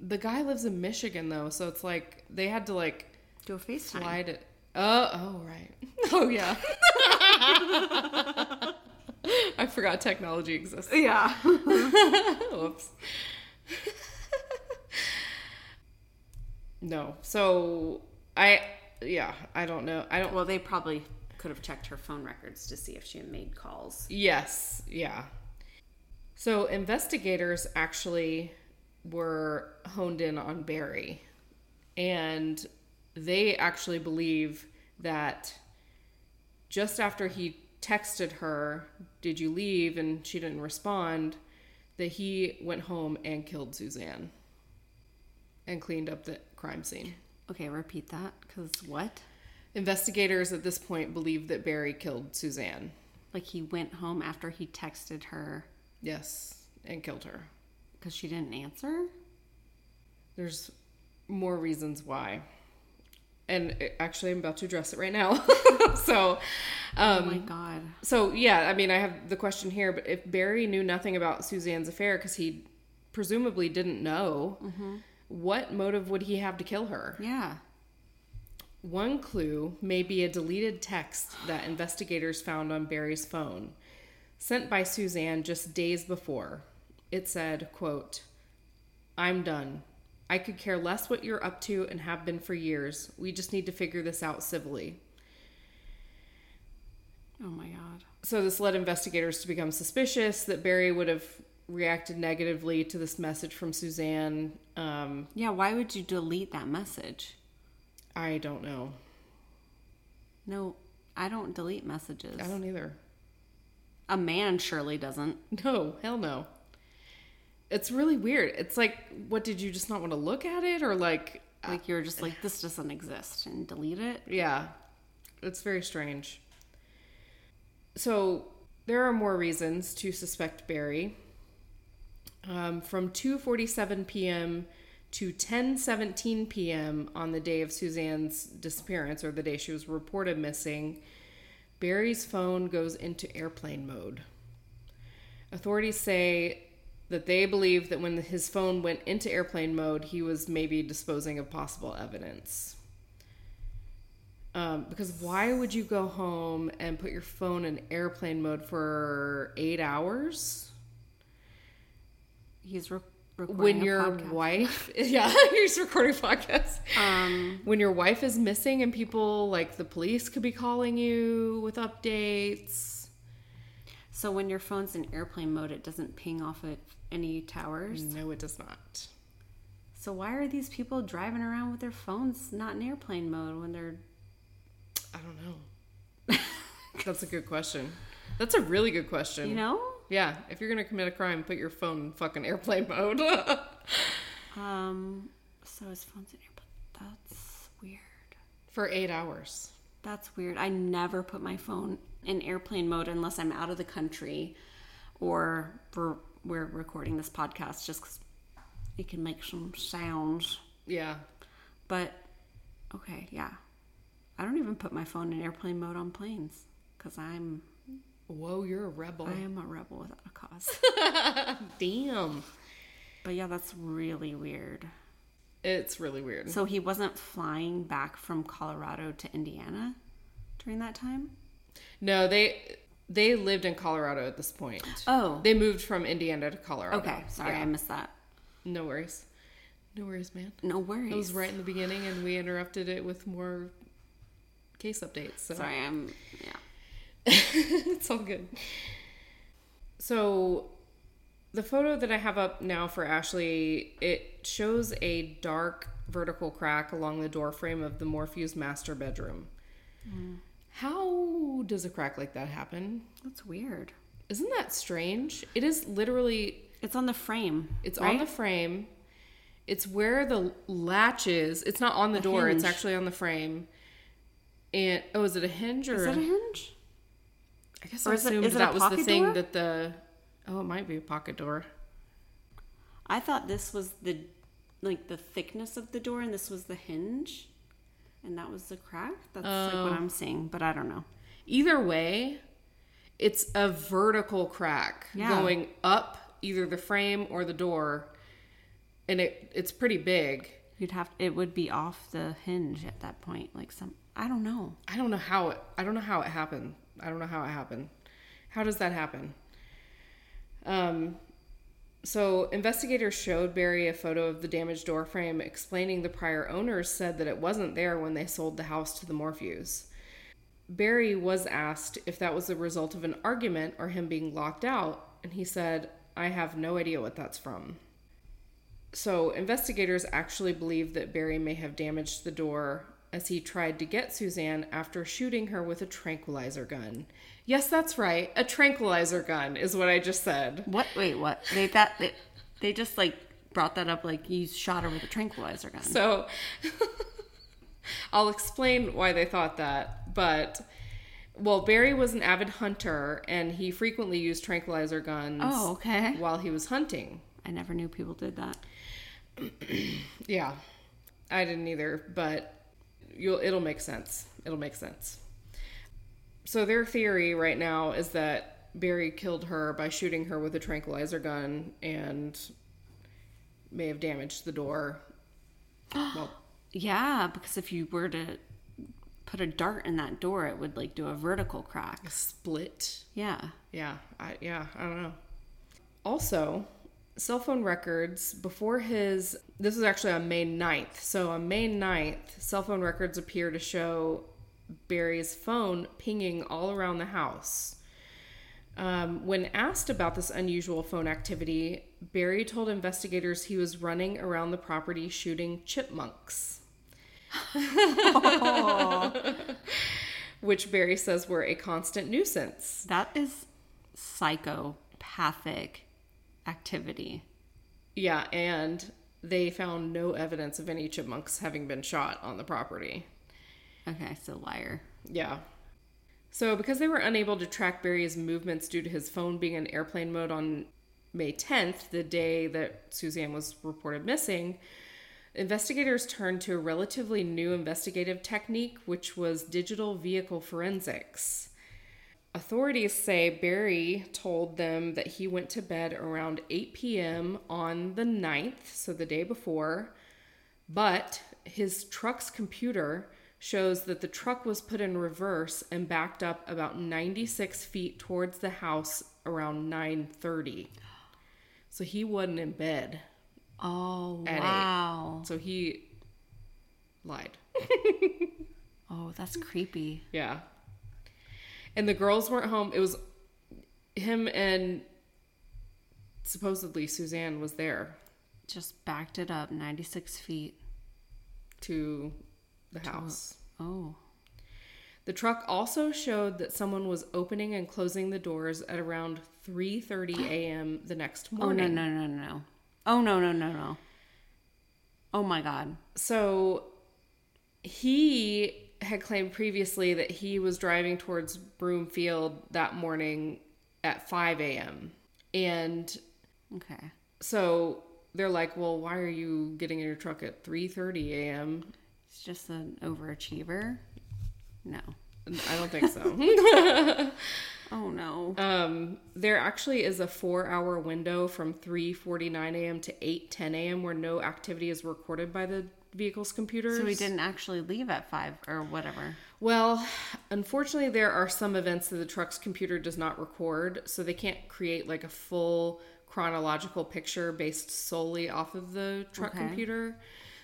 The guy lives in Michigan, though, so it's like they had to, like... Do a FaceTime. Slide it. Oh, oh, right. Oh, yeah. I forgot technology exists. Yeah. Whoops. No. So, I, yeah, I don't know. I don't. Well, they probably could have checked her phone records to see if she had made calls. Yes. Yeah. So, investigators actually were honed in on Barry. And they actually believe that just after he texted her, "Did you leave?" and she didn't respond, that he went home and killed Suzanne and cleaned up the crime scene. Okay, repeat that, because what? Investigators at this point believe that Barry killed Suzanne. Like, he went home after he texted her? Yes, and killed her. Because she didn't answer? There's more reasons why. And actually, I'm about to address it right now. so, um, oh my God. So, yeah, I mean, I have the question here, but if Barry knew nothing about Suzanne's affair, because he presumably didn't know, mm-hmm. what motive would he have to kill her? Yeah. One clue may be a deleted text that investigators found on Barry's phone, sent by Suzanne just days before. It said, quote, "I'm done. I could care less what you're up to and have been for years. We just need to figure this out civilly." Oh, my God. So this led investigators to become suspicious that Barry would have reacted negatively to this message from Suzanne. Um, yeah, why would you delete that message? I don't know. No, I don't delete messages. I don't either. A man surely doesn't. No, hell no. It's really weird. It's like, what, did you just not want to look at it? Or like... Like you're just like, this doesn't exist, and delete it? Yeah. It's very strange. So there are more reasons to suspect Barry. Um, from two forty-seven p.m. to ten seventeen p.m. on the day of Suzanne's disappearance, or the day she was reported missing, Barry's phone goes into airplane mode. Authorities say that they believe that when his phone went into airplane mode, he was maybe disposing of possible evidence. Um, because why would you go home and put your phone in airplane mode for eight hours? He's re- recording when a your podcast. wife, yeah, he's recording podcasts. Um, when your wife is missing and people like the police could be calling you with updates. So when your phone's in airplane mode, it doesn't ping off at any towers? No, it does not. So why are these people driving around with their phones not in airplane mode when they're... I don't know. That's a good question. That's a really good question. You know? Yeah. If you're going to commit a crime, put your phone in fucking airplane mode. um. So his phone's in airplane... That's weird. For eight hours. That's weird. I never put my phone in airplane mode unless I'm out of the country or we're, we're recording this podcast, just because it can make some sounds. Yeah. But, okay, yeah. I don't even put my phone in airplane mode on planes because I'm... Whoa, you're a rebel. I am a rebel without a cause. Damn. But yeah, that's really weird. It's really weird. So he wasn't flying back from Colorado to Indiana during that time? No, they they lived in Colorado at this point. Oh. They moved from Indiana to Colorado. Okay, sorry, yeah. I missed that. No worries. No worries, man. No worries. It was right in the beginning, and we interrupted it with more case updates. So. Sorry, I'm, yeah. It's all good. So the photo that I have up now for Ashley, it shows a dark vertical crack along the doorframe of the Morphew's master bedroom. Mm. How does a crack like that happen? That's weird. Isn't that strange? It is literally... It's on the frame. It's right? on the frame. It's where the latch is. It's not on the a door. Hinge. It's actually on the frame. And oh, is it a hinge? Or is it a hinge? I guess or I assumed it, that was the thing door? that the... Oh, it might be a pocket door. I thought this was the like the thickness of the door, and this was the hinge. And that was the crack? That's um, like what I'm seeing, but I don't know. Either way, it's a vertical crack yeah. going up either the frame or the door. And it it's pretty big. You'd have it would be off the hinge at that point. Like some I don't know. I don't know how it I don't know how it happened. I don't know how it happened. How does that happen? Um, so investigators showed Barry a photo of the damaged door frame, explaining the prior owners said that it wasn't there when they sold the house to the Morphews. Barry was asked if that was the result of an argument or him being locked out, and he said, "I have no idea what that's from." So investigators actually believe that Barry may have damaged the door as he tried to get Suzanne after shooting her with a tranquilizer gun. Yes, that's right. A tranquilizer gun is what I just said. What? Wait, what? They that they, they just like brought that up like you shot her with a tranquilizer gun. So I'll explain why they thought that, but well, Barry was an avid hunter and he frequently used tranquilizer guns oh, okay. while he was hunting. I never knew people did that. Yeah. I didn't either, but you'll it'll make sense. It'll make sense. So their theory right now is that Barry killed her by shooting her with a tranquilizer gun and may have damaged the door. Well, yeah, because if you were to put a dart in that door, it would like do a vertical crack. A split. Yeah. Yeah. I, yeah. I don't know. Also, cell phone records before his, this was actually on May ninth. So on May ninth, cell phone records appear to show Barry's phone pinging all around the house. Um, when asked about this unusual phone activity, Barry told investigators he was running around the property shooting chipmunks. Oh. Which Barry says were a constant nuisance. That is psychopathic activity. Yeah, and they found no evidence of any chipmunks having been shot on the property. Okay, so liar. Yeah. So because they were unable to track Barry's movements due to his phone being in airplane mode on May tenth, the day that Suzanne was reported missing, investigators turned to a relatively new investigative technique, which was digital vehicle forensics. Authorities say Barry told them that he went to bed around eight p.m. on the ninth, so the day before, but his truck's computer shows that the truck was put in reverse and backed up about ninety-six feet towards the house around nine thirty. So he wasn't in bed. Oh, wow. Eight. So he lied. Oh, that's creepy. Yeah. And the girls weren't home. It was him and supposedly Suzanne was there. Just backed it up ninety-six feet. To the to house. A, oh. The truck also showed that someone was opening and closing the doors at around three thirty a.m. the next morning. Oh, no, no, no, no. Oh, no, no, no, no. Oh, my God. So he had claimed previously that he was driving towards Broomfield that morning at five a.m. And okay. So they're like, well, why are you getting in your truck at three thirty a.m.? It's just an overachiever? No. I don't think so. Oh, no. Um, there actually is a four-hour window from three forty-nine a.m. to eight ten a.m. where no activity is recorded by the vehicle's computers. So he didn't actually leave at five or whatever. Well, unfortunately, there are some events that the truck's computer does not record, so they can't create like a full chronological picture based solely off of the truck okay. computer.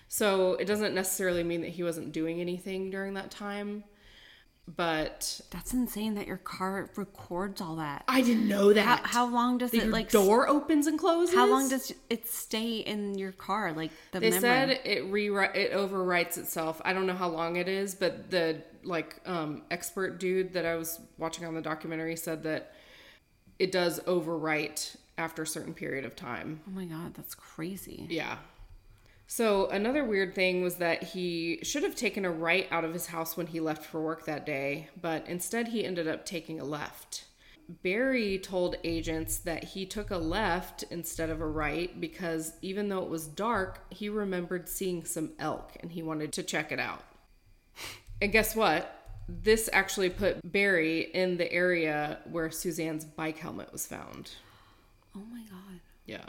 So it doesn't necessarily mean that he wasn't doing anything during that time. But that's insane that your car records all that. I didn't know that. How, how long does it, like, door opens and closes? How long does it stay in your car? Like the they memory? Said it re it overwrites itself. I don't know how long it is, but the like um, expert dude that I was watching on the documentary said that it does overwrite after a certain period of time. Oh my God, that's crazy. Yeah. So another weird thing was that he should have taken a right out of his house when he left for work that day, but instead he ended up taking a left. Barry told agents that he took a left instead of a right because even though it was dark, he remembered seeing some elk and he wanted to check it out. And guess what? This actually put Barry in the area where Suzanne's bike helmet was found. Oh my God. Yeah.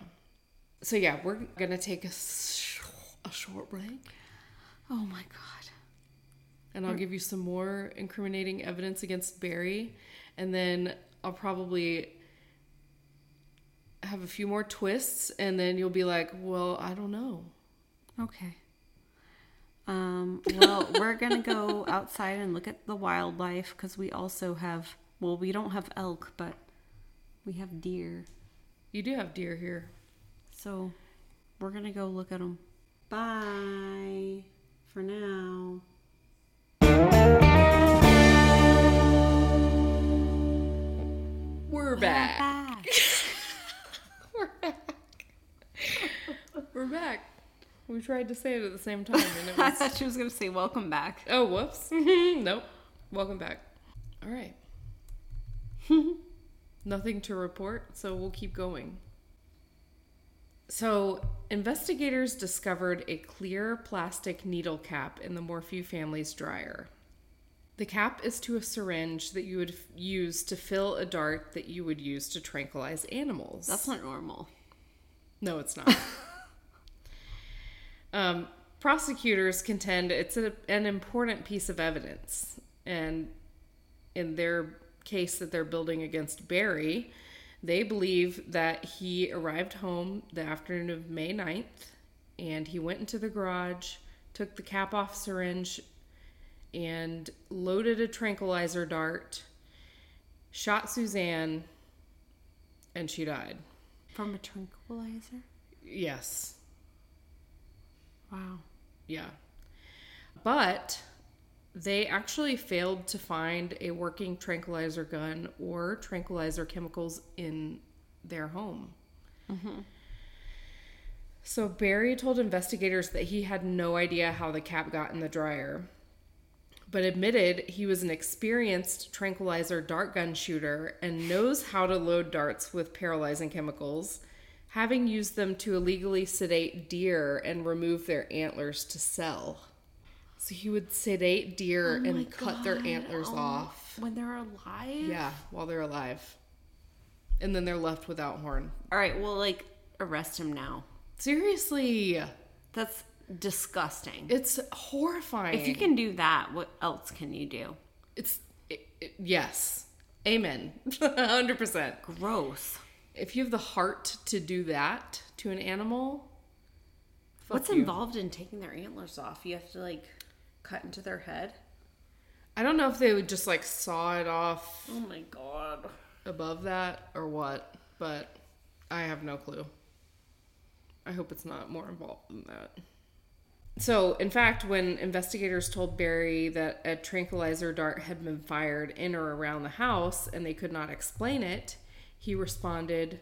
So yeah, we're going to take a sh- a short break. Oh my God. And I'll give you some more incriminating evidence against Barry. And then I'll probably have a few more twists, and then you'll be like, well, I don't know. Okay. Um, well, we're going to go outside and look at the wildlife, because we also have, well, we don't have elk, but we have deer. You do have deer here. So we're going to go look at them. Bye for now. We're back. back. We're back. We're back. We tried to say it at the same time. And it was... I thought she was going to say, welcome back. Oh, whoops. Nope. Welcome back. All right. Nothing to report, so we'll keep going. So, investigators discovered a clear plastic needle cap in the Morphew family's dryer. The cap is to a syringe that you would use to fill a dart that you would use to tranquilize animals. That's not normal. No, it's not. Um, prosecutors contend it's a, an important piece of evidence, and in their case that they're building against Barry, they believe that he arrived home the afternoon of May ninth, and he went into the garage, took the cap off syringe, and loaded a tranquilizer dart, shot Suzanne, and she died. From a tranquilizer? Yes. Wow. Yeah. But they actually failed to find a working tranquilizer gun or tranquilizer chemicals in their home. Mm-hmm. So Barry told investigators that he had no idea how the cap got in the dryer, but admitted he was an experienced tranquilizer dart gun shooter and knows how to load darts with paralyzing chemicals, having used them to illegally sedate deer and remove their antlers to sell. So he would sedate deer oh and cut God. their antlers oh, off. When they're alive? Yeah, while they're alive. And then they're left without horn. All right, well, like, arrest him now. Seriously. That's disgusting. It's horrifying. If you can do that, what else can you do? It's, it, it, yes. Amen. one hundred percent. Gross. If you have the heart to do that to an animal, fuck What's you. involved in taking their antlers off? You have to, like, cut into their head? I don't know if they would just, like, saw it off. Oh, my God. Above that or what, but I have no clue. I hope it's not more involved than that. So, in fact, when investigators told Barry that a tranquilizer dart had been fired in or around the house and they could not explain it, he responded,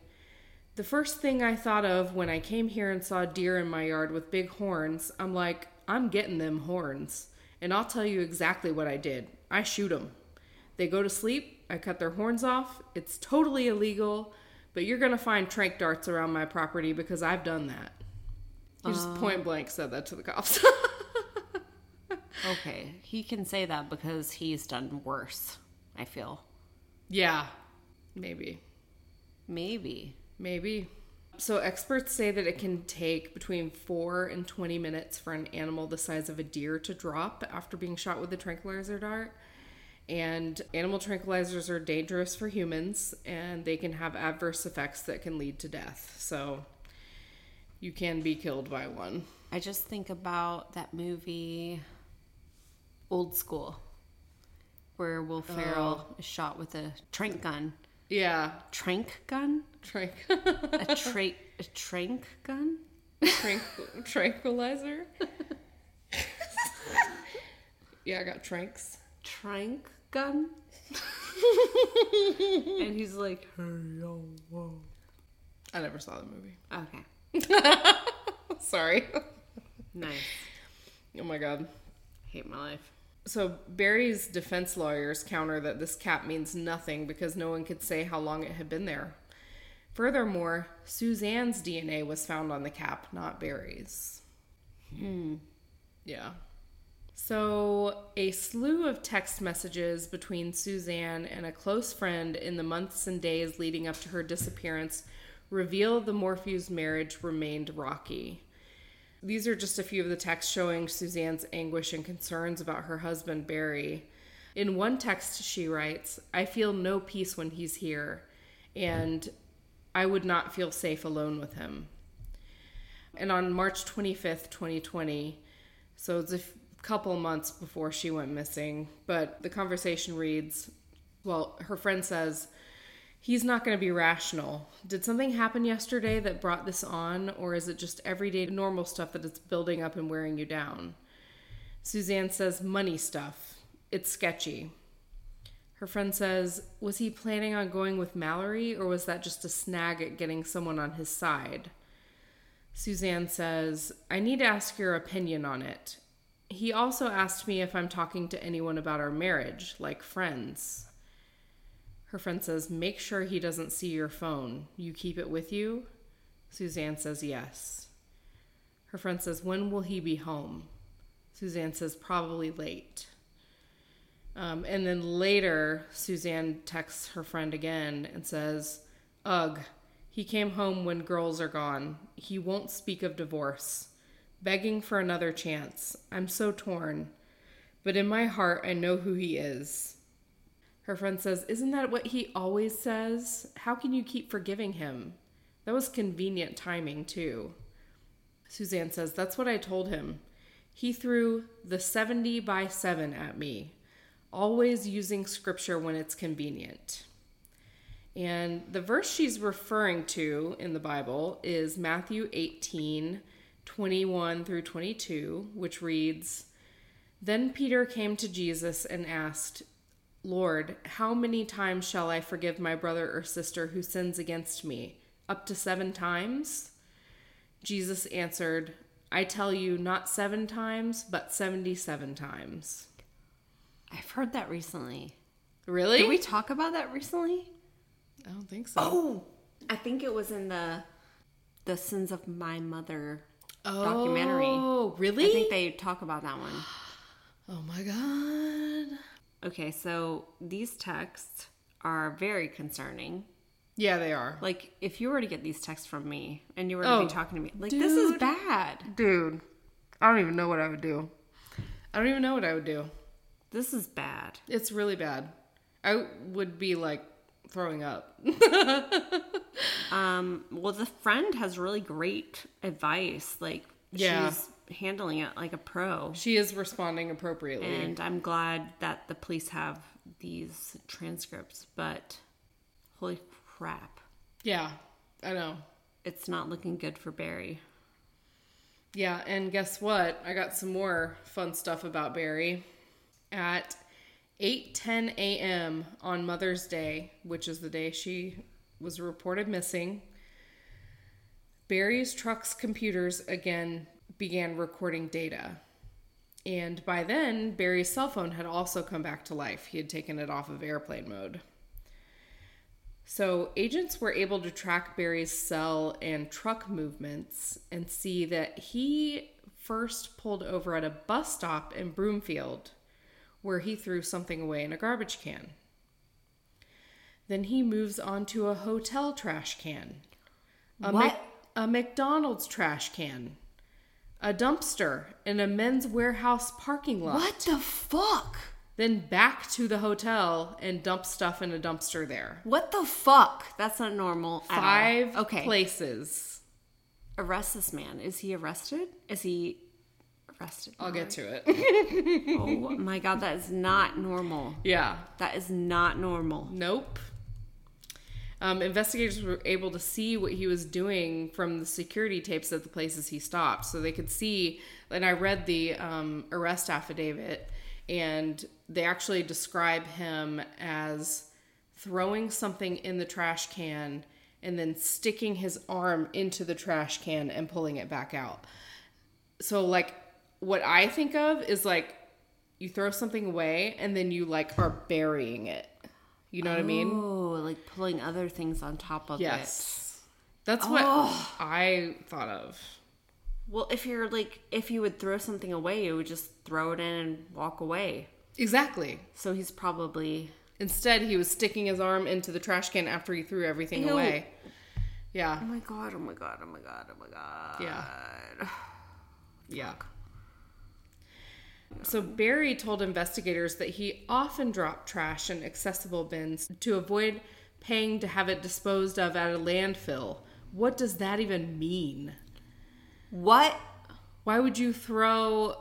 "The first thing I thought of when I came here and saw deer in my yard with big horns, I'm like, I'm getting them horns. And I'll tell you exactly what I did. I shoot them. They go to sleep. I cut their horns off. It's totally illegal, but you're going to find tranq darts around my property because I've done that." He uh, just point blank said that to the cops. Okay. He can say that because he's done worse, I feel. Yeah. Maybe. Maybe. Maybe. So experts say that it can take between four and twenty minutes for an animal the size of a deer to drop after being shot with a tranquilizer dart. And animal tranquilizers are dangerous for humans, and they can have adverse effects that can lead to death. So you can be killed by one. I just think about that movie Old School, where Will Ferrell oh. is shot with a tranq gun. Yeah. Trank gun? Trank. a, tra- a trank gun? Tranqu- tranquilizer? Yeah, I got tranks. Trank gun? And he's like, hello. I never saw the movie. Okay. Sorry. Nice. Oh my God. I hate my life. So Barry's defense lawyers counter that this cap means nothing because no one could say how long it had been there. Furthermore, Suzanne's D N A was found on the cap, not Barry's. Hmm. Yeah. So a slew of text messages between Suzanne and a close friend in the months and days leading up to her disappearance reveal the Morphew's marriage remained rocky. These are just a few of the texts showing Suzanne's anguish and concerns about her husband, Barry. In one text, she writes, "I feel no peace when he's here." And I would not feel safe alone with him. And on March twenty-fifth, twenty twenty, so it's a f- couple months before she went missing, but the conversation reads, well, her friend says, he's not going to be rational. Did something happen yesterday that brought this on, or is it just everyday normal stuff that it's building up and wearing you down? Suzanne says, money stuff. It's sketchy. Her friend says, was he planning on going with Mallory, or was that just a snag at getting someone on his side? Suzanne says, I need to ask your opinion on it. He also asked me if I'm talking to anyone about our marriage, like friends. Her friend says, make sure he doesn't see your phone. You keep it with you? Suzanne says, yes. Her friend says, when will he be home? Suzanne says, probably late. Um, and then later, Suzanne texts her friend again and says, ugh, he came home when girls are gone. He won't speak of divorce. Begging for another chance. I'm so torn. But in my heart, I know who he is. Her friend says, isn't that what he always says? How can you keep forgiving him? That was convenient timing, too. Suzanne says, that's what I told him. He threw the seventy by seven at me, always using scripture when it's convenient. And the verse she's referring to in the Bible is Matthew eighteen, twenty-one through twenty-two, which reads, Then Peter came to Jesus and asked, Lord, how many times shall I forgive my brother or sister who sins against me? Up to seven times? Jesus answered, I tell you, not seven times, but seventy-seven times. I've heard that recently. Really? Did we talk about that recently? I don't think so. Oh, I think it was in the the Sins of My Mother oh, documentary. Oh, really? I think they talk about that one. Oh, my God. Okay, so these texts are very concerning. Yeah, they are. Like, if you were to get these texts from me and you were to oh, be talking to me, like, dude, this is bad. Dude, I don't even know what I would do. I don't even know what I would do. This is bad. It's really bad. I would be, like, throwing up. um, well, the friend has really great advice. Like, yeah. She's handling it like a pro. She is responding appropriately, and I'm glad that the police have these transcripts, but holy crap. Yeah, I know, it's not looking good for Barry. Yeah, and guess what? I got some more fun stuff about Barry. At eight ten a.m. on Mother's Day, which is the day she was reported missing, Barry's truck's computers again began recording data. And by then, Barry's cell phone had also come back to life. He had taken it off of airplane mode. So agents were able to track Barry's cell and truck movements and see that he first pulled over at a bus stop in Broomfield, where he threw something away in a garbage can. Then he moves on to a hotel trash can. A what? Ma- a McDonald's trash can. A dumpster in a men's warehouse parking lot. What the fuck? Then back to the hotel and dump stuff in a dumpster there. What the fuck? That's not normal. Five at all. Okay. Places. Arrest this man. Is he arrested? Is he arrested? I'll get to it. Oh my God, that is not normal. Yeah. That is not normal. Nope. Um, investigators were able to see what he was doing from the security tapes at the places he stopped. So they could see, and I read the um, arrest affidavit, and they actually describe him as throwing something in the trash can and then sticking his arm into the trash can and pulling it back out. So, like, what I think of is, like, you throw something away and then you, like, are burying it. You know what oh, I mean? Oh, like pulling other things on top of yes. it. Yes. That's oh. what I thought of. Well, if you're like, if you would throw something away, you would just throw it in and walk away. Exactly. So he's probably... Instead, he was sticking his arm into the trash can after he threw everything Ew. away. Yeah. Oh my God, oh my God, oh my God, oh my God. Yeah. Yeah. So Barry told investigators that he often dropped trash in accessible bins to avoid paying to have it disposed of at a landfill. What does that even mean? What? Why would you throw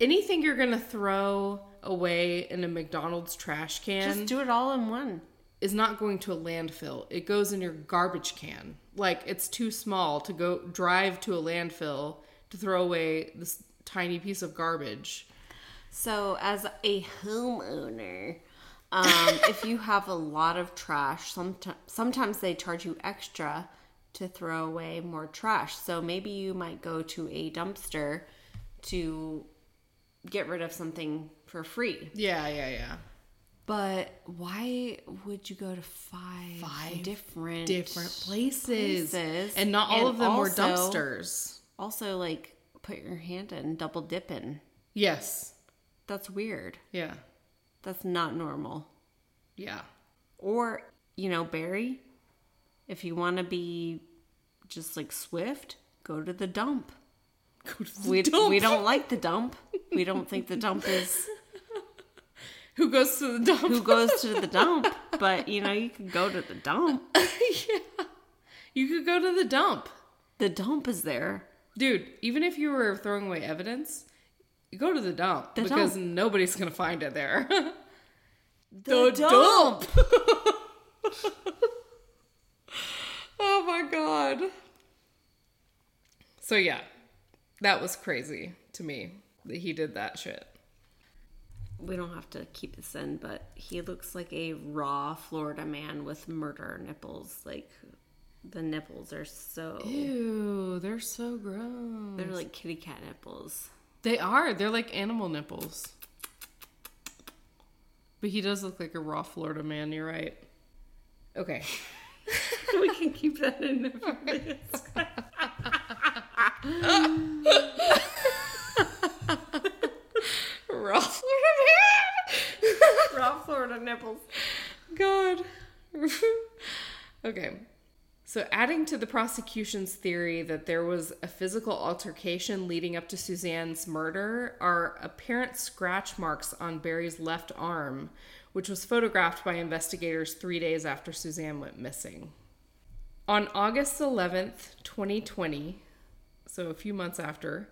anything you're going to throw away in a McDonald's trash can? Just do it all in one. Is not going to a landfill. It goes in your garbage can. Like, it's too small to go drive to a landfill to throw away this tiny piece of garbage. So as a homeowner, um, if you have a lot of trash, somet- sometimes they charge you extra to throw away more trash. So maybe you might go to a dumpster to get rid of something for free. Yeah, yeah, yeah. But why would you go to five, five different different places. places? And not all and of them also, were dumpsters. Also, like, put your hand in, double dip in. Yes. That's weird. Yeah. That's not normal. Yeah. Or, you know, Barry, if you want to be just, like, swift, go to the dump. Go to the we, dump. We don't like the dump. We don't think the dump is... Who goes to the dump? Who goes to the dump? But, you know, you could go to the dump. Yeah. You could go to the dump. The dump is there. Dude, even if you were throwing away evidence, you go to the dump. The because dump. Nobody's going to find it there. The, the dump. dump. Oh, my God. So, yeah. That was crazy to me that he did that shit. We don't have to keep this in, but he looks like a raw Florida man with murder nipples. Like, the nipples are so... Ew, they're so gross. They're like kitty cat nipples. They are. They're like animal nipples. But he does look like a raw Florida man. You're right. Okay. We can keep that in there for this. Raw Florida man. Raw Florida nipples. God. Okay. So adding to the prosecution's theory that there was a physical altercation leading up to Suzanne's murder are apparent scratch marks on Barry's left arm, which was photographed by investigators three days after Suzanne went missing. On August eleventh, twenty twenty, so a few months after,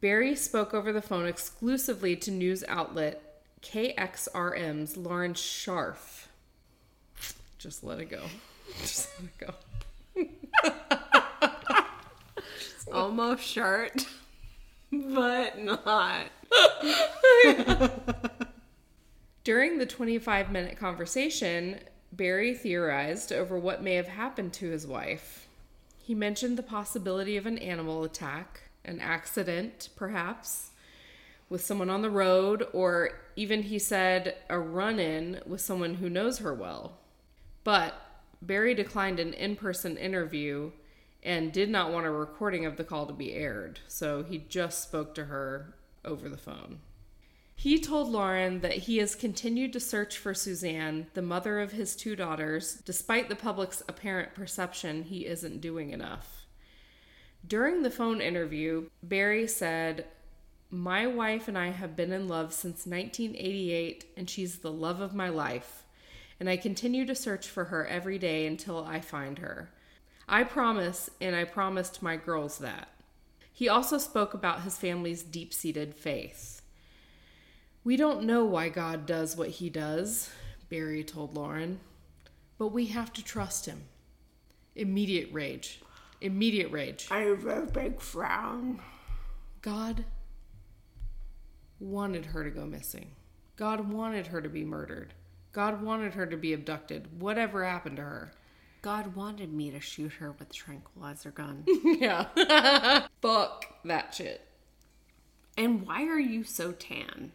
Barry spoke over the phone exclusively to news outlet K X R M's Lauren Scharf. Just let it go. Just let it go. Almost shart, but not. During the twenty-five minute conversation, Barry theorized over what may have happened to his wife. He mentioned the possibility of an animal attack. An accident, perhaps, with someone on the road, or even, he said, a run-in with someone who knows her well. But Barry declined an in-person interview and did not want a recording of the call to be aired, so he just spoke to her over the phone. He told Lauren that he has continued to search for Suzanne, the mother of his two daughters, despite the public's apparent perception he isn't doing enough. During the phone interview, Barry said, "My wife and I have been in love since nineteen eighty-eight, and she's the love of my life, and I continue to search for her every day until I find her. I promise, and I promised my girls that." He also spoke about his family's deep-seated faith. "We don't know why God does what he does," Barry told Lauren, "but we have to trust him." Immediate rage. Immediate rage. I have a big frown. God wanted her to go missing. God wanted her to be murdered. God wanted her to be abducted. Whatever happened to her. God wanted me to shoot her with a tranquilizer gun. Yeah. Fuck that shit. And why are you so tan?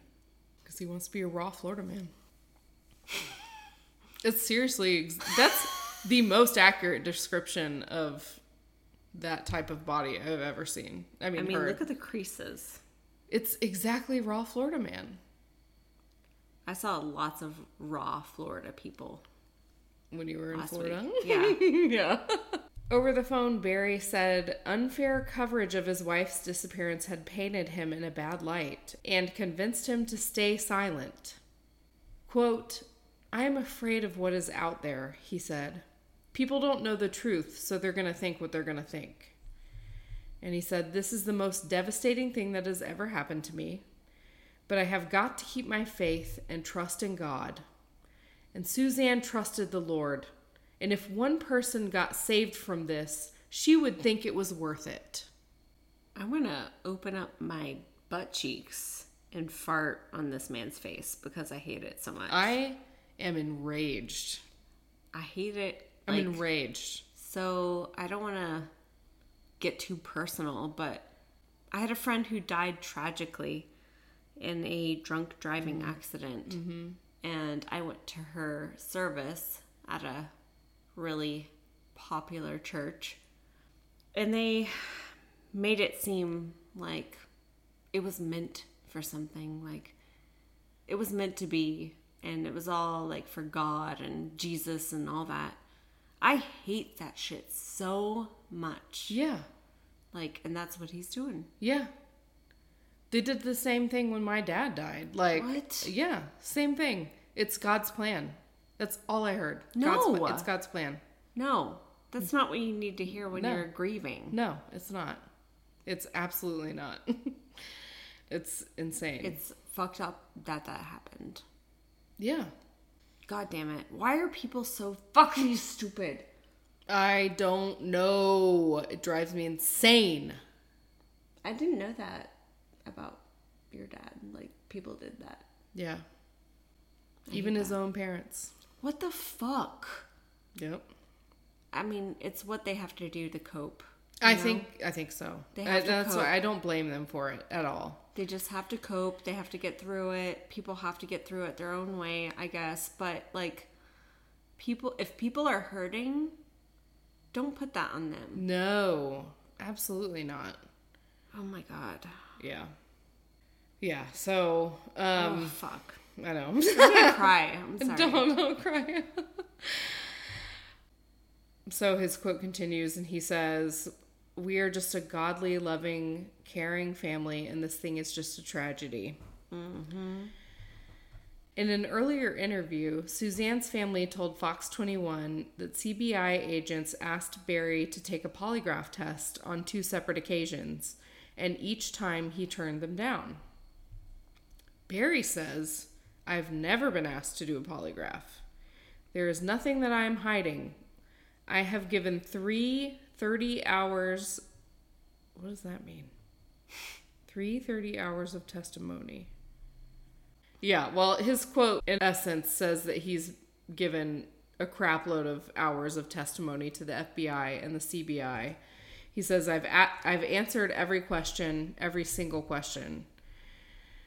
Because he wants to be a raw Florida man. It's seriously... That's the most accurate description of... that type of body I've ever seen. I mean, I mean, her, look at the creases. It's exactly raw Florida man. I saw lots of raw Florida people. When you were in Florida? Week. Yeah. Yeah. Over the phone, Barry said unfair coverage of his wife's disappearance had painted him in a bad light and convinced him to stay silent. Quote, I am afraid of what is out there, he said. People don't know the truth, so they're going to think what they're going to think. And he said, this is the most devastating thing that has ever happened to me. But I have got to keep my faith and trust in God. And Suzanne trusted the Lord. And if one person got saved from this, she would think it was worth it. I want to open up my butt cheeks and fart on this man's face because I hate it so much. I am enraged. I hate it. Like, I'm enraged. So I don't want to get too personal, but I had a friend who died tragically in a drunk driving mm-hmm. accident. Mm-hmm. And I went to her service at a really popular church. And they made it seem like it was meant for something, like it was meant to be, and it was all like for God and Jesus and all that. I hate that shit so much. Yeah. Like, and that's what he's doing. Yeah. They did the same thing when my dad died. Like, what? Yeah, same thing. It's God's plan. That's all I heard. No. God's, it's God's plan. No. That's not what you need to hear when no. you're grieving. No, it's not. It's absolutely not. It's insane. It's fucked up that that happened. Yeah. God damn it. Why are people so fucking stupid? I don't know. It drives me insane. I didn't know that about your dad. Like, people did that. Yeah. I Even his that. own parents. What the fuck? Yep. I mean, it's what they have to do to cope. I know? think I think so. They have I, to that's cope. why I don't blame them for it at all. They just have to cope. They have to get through it. People have to get through it their own way, I guess. But like, people, if people are hurting, don't put that on them. No, absolutely not. Oh my God. Yeah. Yeah. So. Um, oh fuck. I know. I'm gonna cry. I'm sorry. Don't don't cry. So his quote continues, and he says, we are just a godly, loving, caring family, and this thing is just a tragedy. Mm-hmm. In an earlier interview, Suzanne's family told Fox twenty-one that C B I agents asked Barry to take a polygraph test on two separate occasions, and each time he turned them down. Barry says, I've never been asked to do a polygraph. There is nothing that I am hiding. I have given three thirty hours. What does that mean? Three thirty hours of testimony. Yeah, well, his quote, in essence, says that he's given a crap load of hours of testimony to the F B I and the C B I. He says, I've a- I've answered every question, every single question.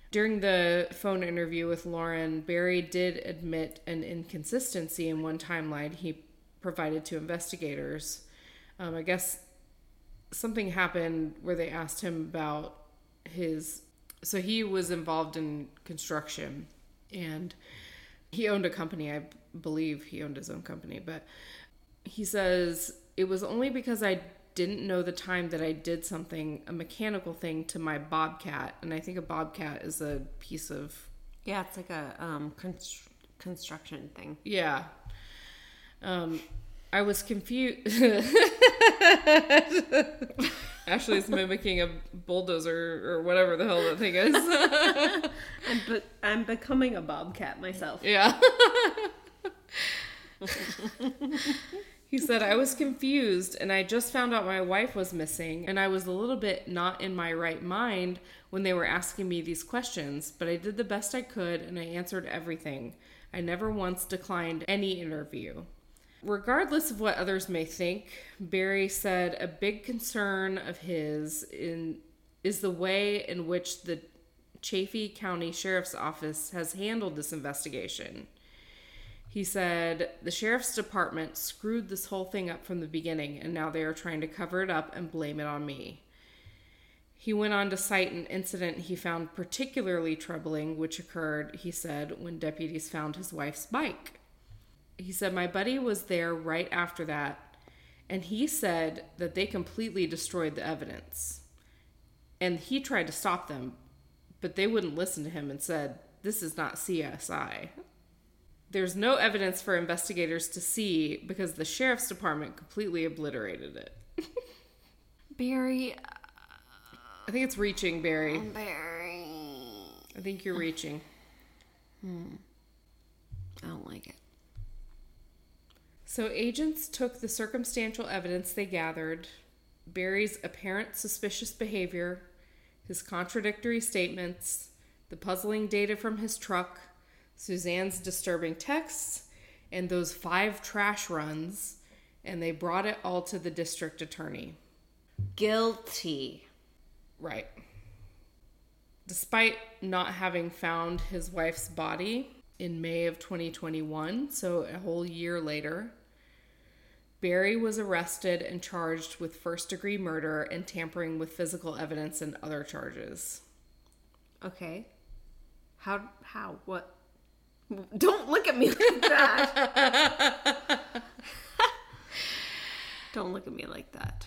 During the phone interview with Lauren, Barry did admit an inconsistency in one timeline he provided to investigators. Um, I guess something happened where they asked him about his... So he was involved in construction, and he owned a company. I believe he owned his own company, but he says, it was only because I didn't know the time that I did something, a mechanical thing to my Bobcat. And I think a Bobcat is a piece of... Yeah, it's like a um, const- construction thing. Yeah. Um, I was confused. Ashley's mimicking a bulldozer or whatever the hell that thing is. I'm, be- I'm becoming a bobcat myself. Yeah. He said, I was confused, and I just found out my wife was missing, and I was a little bit not in my right mind when they were asking me these questions, but I did the best I could, and I answered everything. I never once declined any interview. Regardless of what others may think, Barry said a big concern of his in is the way in which the Chaffee County Sheriff's Office has handled this investigation. He said, the Sheriff's Department screwed this whole thing up from the beginning, and now they are trying to cover it up and blame it on me. He went on to cite an incident he found particularly troubling, which occurred, he said, when deputies found his wife's bike. He said, my buddy was there right after that, and he said that they completely destroyed the evidence. And he tried to stop them, but they wouldn't listen to him and said, this is not C S I. There's no evidence for investigators to see because the sheriff's department completely obliterated it. Barry. Uh, I think it's reaching, Barry. Barry. I think you're reaching. Hmm. I don't like it. So agents took the circumstantial evidence they gathered, Barry's apparent suspicious behavior, his contradictory statements, the puzzling data from his truck, Suzanne's disturbing texts, and those five trash runs, and they brought it all to the district attorney. Guilty. Right. Despite not having found his wife's body in May of twenty twenty-one, so a whole year later, Barry was arrested and charged with first-degree murder and tampering with physical evidence and other charges. Okay. How? How? What? Don't look at me like that. Don't look at me like that.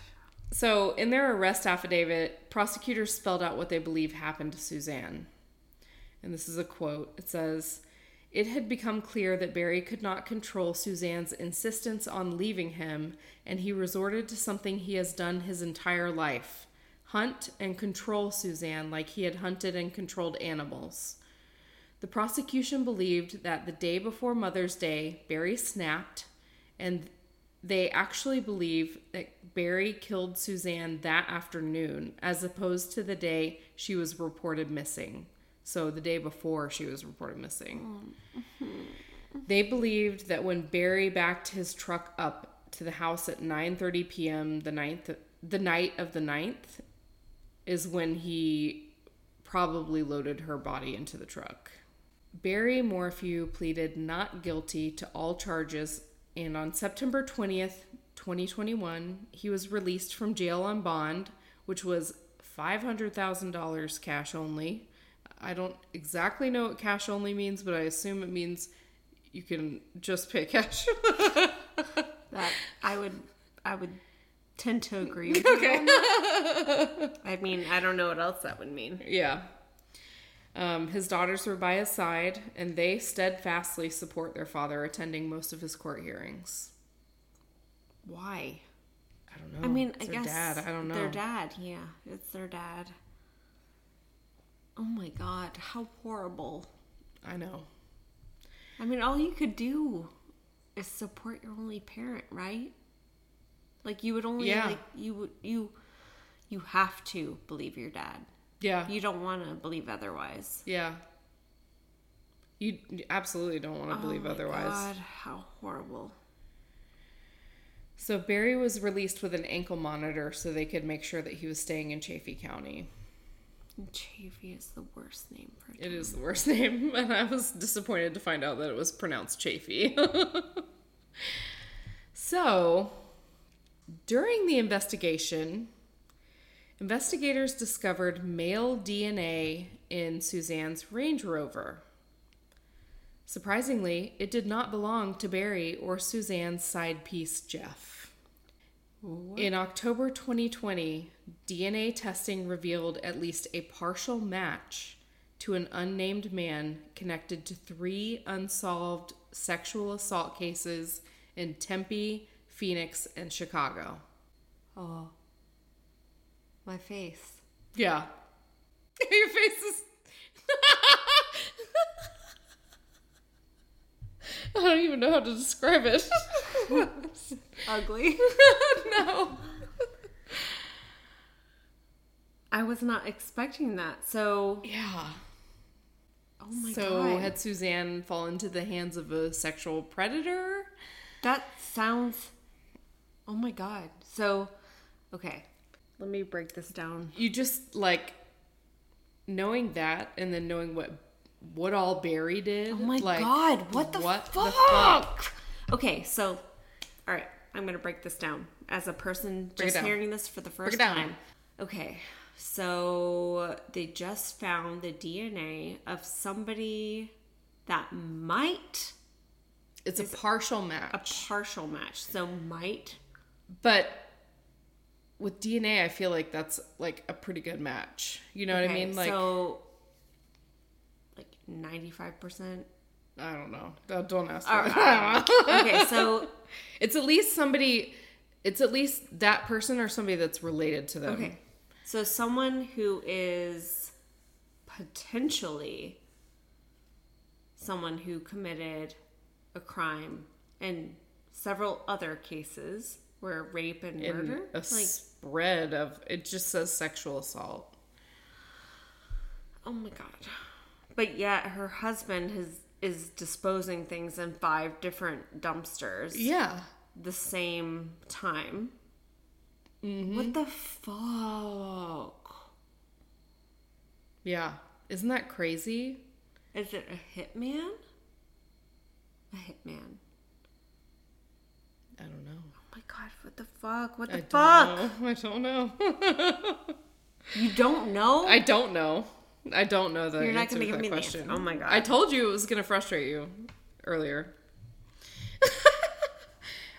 So, in their arrest affidavit, prosecutors spelled out what they believe happened to Suzanne. And this is a quote. It says, "It had become clear that Barry could not control Suzanne's insistence on leaving him, and he resorted to something he has done his entire life. Hunt and control Suzanne like he had hunted and controlled animals. The prosecution believed that the day before Mother's Day, Barry snapped, and they actually believe that Barry killed Suzanne that afternoon, as opposed to the day she was reported missing." So the day before she was reported missing. Mm-hmm. They believed that when Barry backed his truck up to the house at nine thirty p.m. the ninth, the night of the ninth, is when he probably loaded her body into the truck. Barry Morphew pleaded not guilty to all charges, and on September twentieth, twenty twenty-one, he was released from jail on bond, which was five hundred thousand dollars cash only. I don't exactly know what cash only means, but I assume it means you can just pay cash. That I would I would tend to agree with you. Okay. On that. I mean, I don't know what else that would mean. Yeah. Um, his daughters were by his side, and they steadfastly support their father, attending most of his court hearings. Why? I don't know. I mean, it's I their guess dad. I don't know. Their dad, yeah. It's their dad. Oh my God, how horrible. I know. I mean, all you could do is support your only parent, right? Like, you would only, yeah. like, you would, you, you have to believe your dad. Yeah. You don't want to believe otherwise. Yeah. You absolutely don't want to oh believe my otherwise. God, how horrible. So Barry was released with an ankle monitor so they could make sure that he was staying in Chaffee County. Chaffee is the worst name for it. It is the worst name, and I was disappointed to find out that it was pronounced Chaffee. So, during the investigation, investigators discovered male D N A in Suzanne's Range Rover. Surprisingly, it did not belong to Barry or Suzanne's side piece, Jeff. What? In October twenty twenty, D N A testing revealed at least a partial match to an unnamed man connected to three unsolved sexual assault cases in Tempe, Phoenix, and Chicago. Oh. My face. Yeah. Your face is... I don't even know how to describe it. Ugly. No. I was not expecting that, so... Yeah. Oh my so God. So had Suzanne fallen into the hands of a sexual predator? That sounds... Oh my God. So, okay. Let me break this down. You just, like, knowing that and then knowing what what all Barry did. Oh, my like, God. What the what fuck? The fuck? Okay, so, all right. I'm going to break this down. As a person break just hearing this for the first time. Okay, so they just found the D N A of somebody that might. It's a partial match. A partial match. So might. But... With D N A, I feel like that's, like, a pretty good match. You know okay, what I mean? Like, so, like, ninety-five percent I don't know. Don't ask me. Right. Okay, so it's at least somebody. It's at least that person or somebody that's related to them. Okay, so someone who is potentially someone who committed a crime and several other cases where rape and in murder, a like spread of it just says sexual assault. Oh my god! But yet her husband has. Is disposing things in five different dumpsters. Yeah. The same time. Mm-hmm. What the fuck? Yeah. Isn't that crazy? Is it a hitman? A hitman. I don't know. Oh my god, what the fuck? What the I fuck? Don't know. I don't know. You don't know? I don't know. I don't know the You're not answer gonna to give that me question. The oh my god! I told you it was going to frustrate you earlier.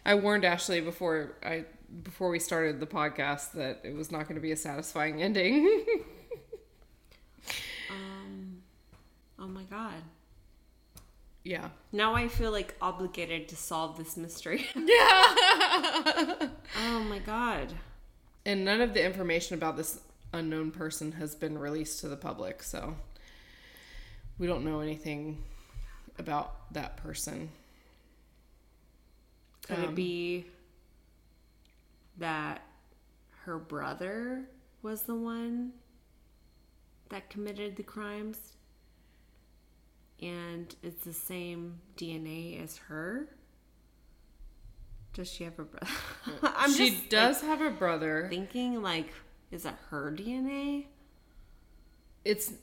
I warned Ashley before I before we started the podcast that it was not going to be a satisfying ending. um. Oh my god. Yeah. Now I feel like obligated to solve this mystery. Yeah. Oh my god. And none of the information about this unknown person has been released to the public, so we don't know anything about that person. Could um, it be that her brother was the one that committed the crimes and it's the same D N A as her? Does she have a brother? I'm she just, does like, have a brother. Thinking like, is that her D N A? It's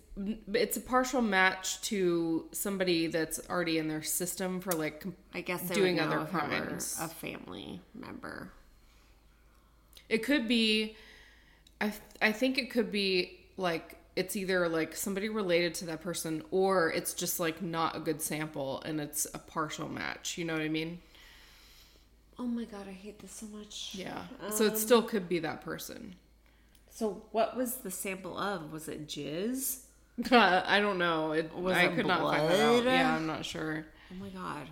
it's a partial match to somebody that's already in their system for like I guess they doing would know other crimes. A family member. It could be. I I think it could be like it's either like somebody related to that person or it's just like not a good sample and it's a partial match. You know what I mean? Oh my god, I hate this so much. Yeah. Um, so it still could be that person. So what was the sample of? Was it jizz? Uh, I don't know. It was I it could blood? Not find that out. Yeah, I'm not sure. Oh my god.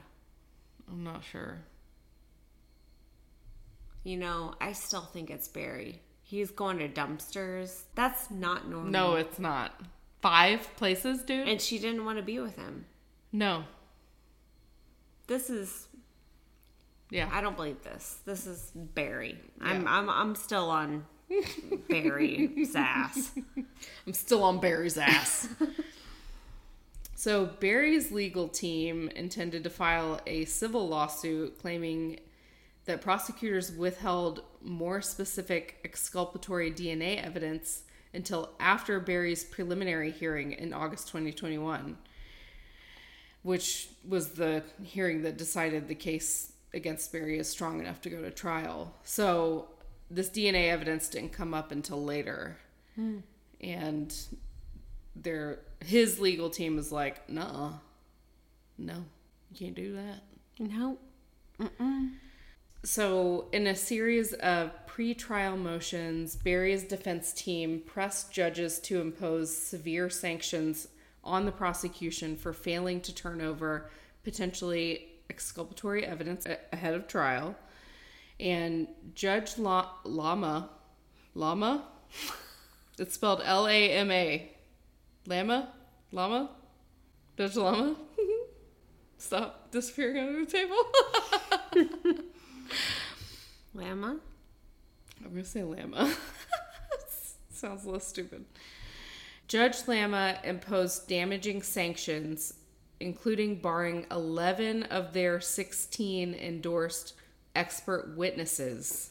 I'm not sure. You know, I still think it's Barry. He's going to dumpsters. That's not normal. No, it's not. Five places, dude? And she didn't want to be with him. No. This is Yeah. I don't believe this. This is Barry. Yeah. I'm I'm I'm still on Barry's ass. I'm still on Barry's ass. So Barry's legal team intended to file a civil lawsuit claiming that prosecutors withheld more specific exculpatory D N A evidence until after Barry's preliminary hearing in August twenty twenty-one, which was the hearing that decided the case against Barry is strong enough to go to trial. So this D N A evidence didn't come up until later. Hmm. And their his legal team is like, "Nuh-uh. No, you can't do that." No. Mm-mm. So in a series of pre-trial motions, Barry's defense team pressed judges to impose severe sanctions on the prosecution for failing to turn over potentially exculpatory evidence a- ahead of trial. And Judge La- Lama, Lama? It's spelled L A M A. Lama? Lama? Judge Lama? Stop disappearing under the table. Lama? I'm going to say Lama. Sounds a little stupid. Judge Lama imposed damaging sanctions, including barring eleven of their sixteen endorsed expert witnesses,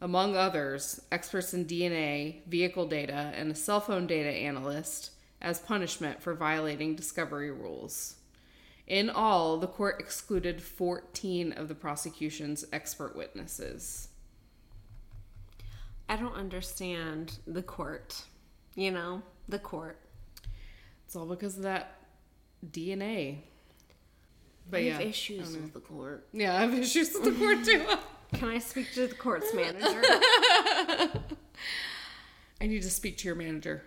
among others, experts in D N A, vehicle data, and a cell phone data analyst, as punishment for violating discovery rules. In all, the court excluded fourteen of the prosecution's expert witnesses. I don't understand the court. You know, the court. It's all because of that D N A. But I have yeah, issues I with the court. Yeah, I have issues with the court too. Can I speak to the court's manager? I need to speak to your manager.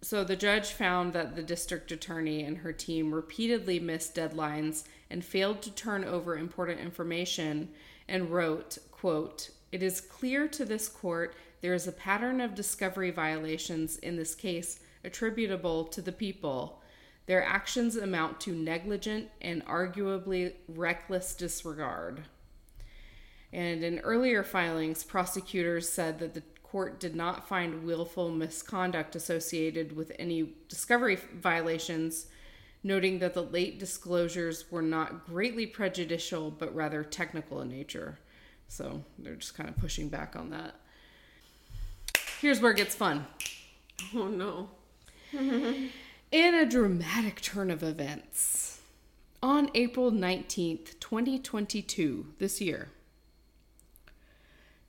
So the judge found that the district attorney and her team repeatedly missed deadlines and failed to turn over important information and wrote, quote, "It is clear to this court there is a pattern of discovery violations in this case attributable to the people. Their actions amount to negligent and arguably reckless disregard." And in earlier filings, prosecutors said that the court did not find willful misconduct associated with any discovery violations, noting that the late disclosures were not greatly prejudicial, but rather technical in nature. So they're just kind of pushing back on that. Here's where it gets fun. Oh, no. In a dramatic turn of events, on April nineteenth, twenty twenty-two, this year,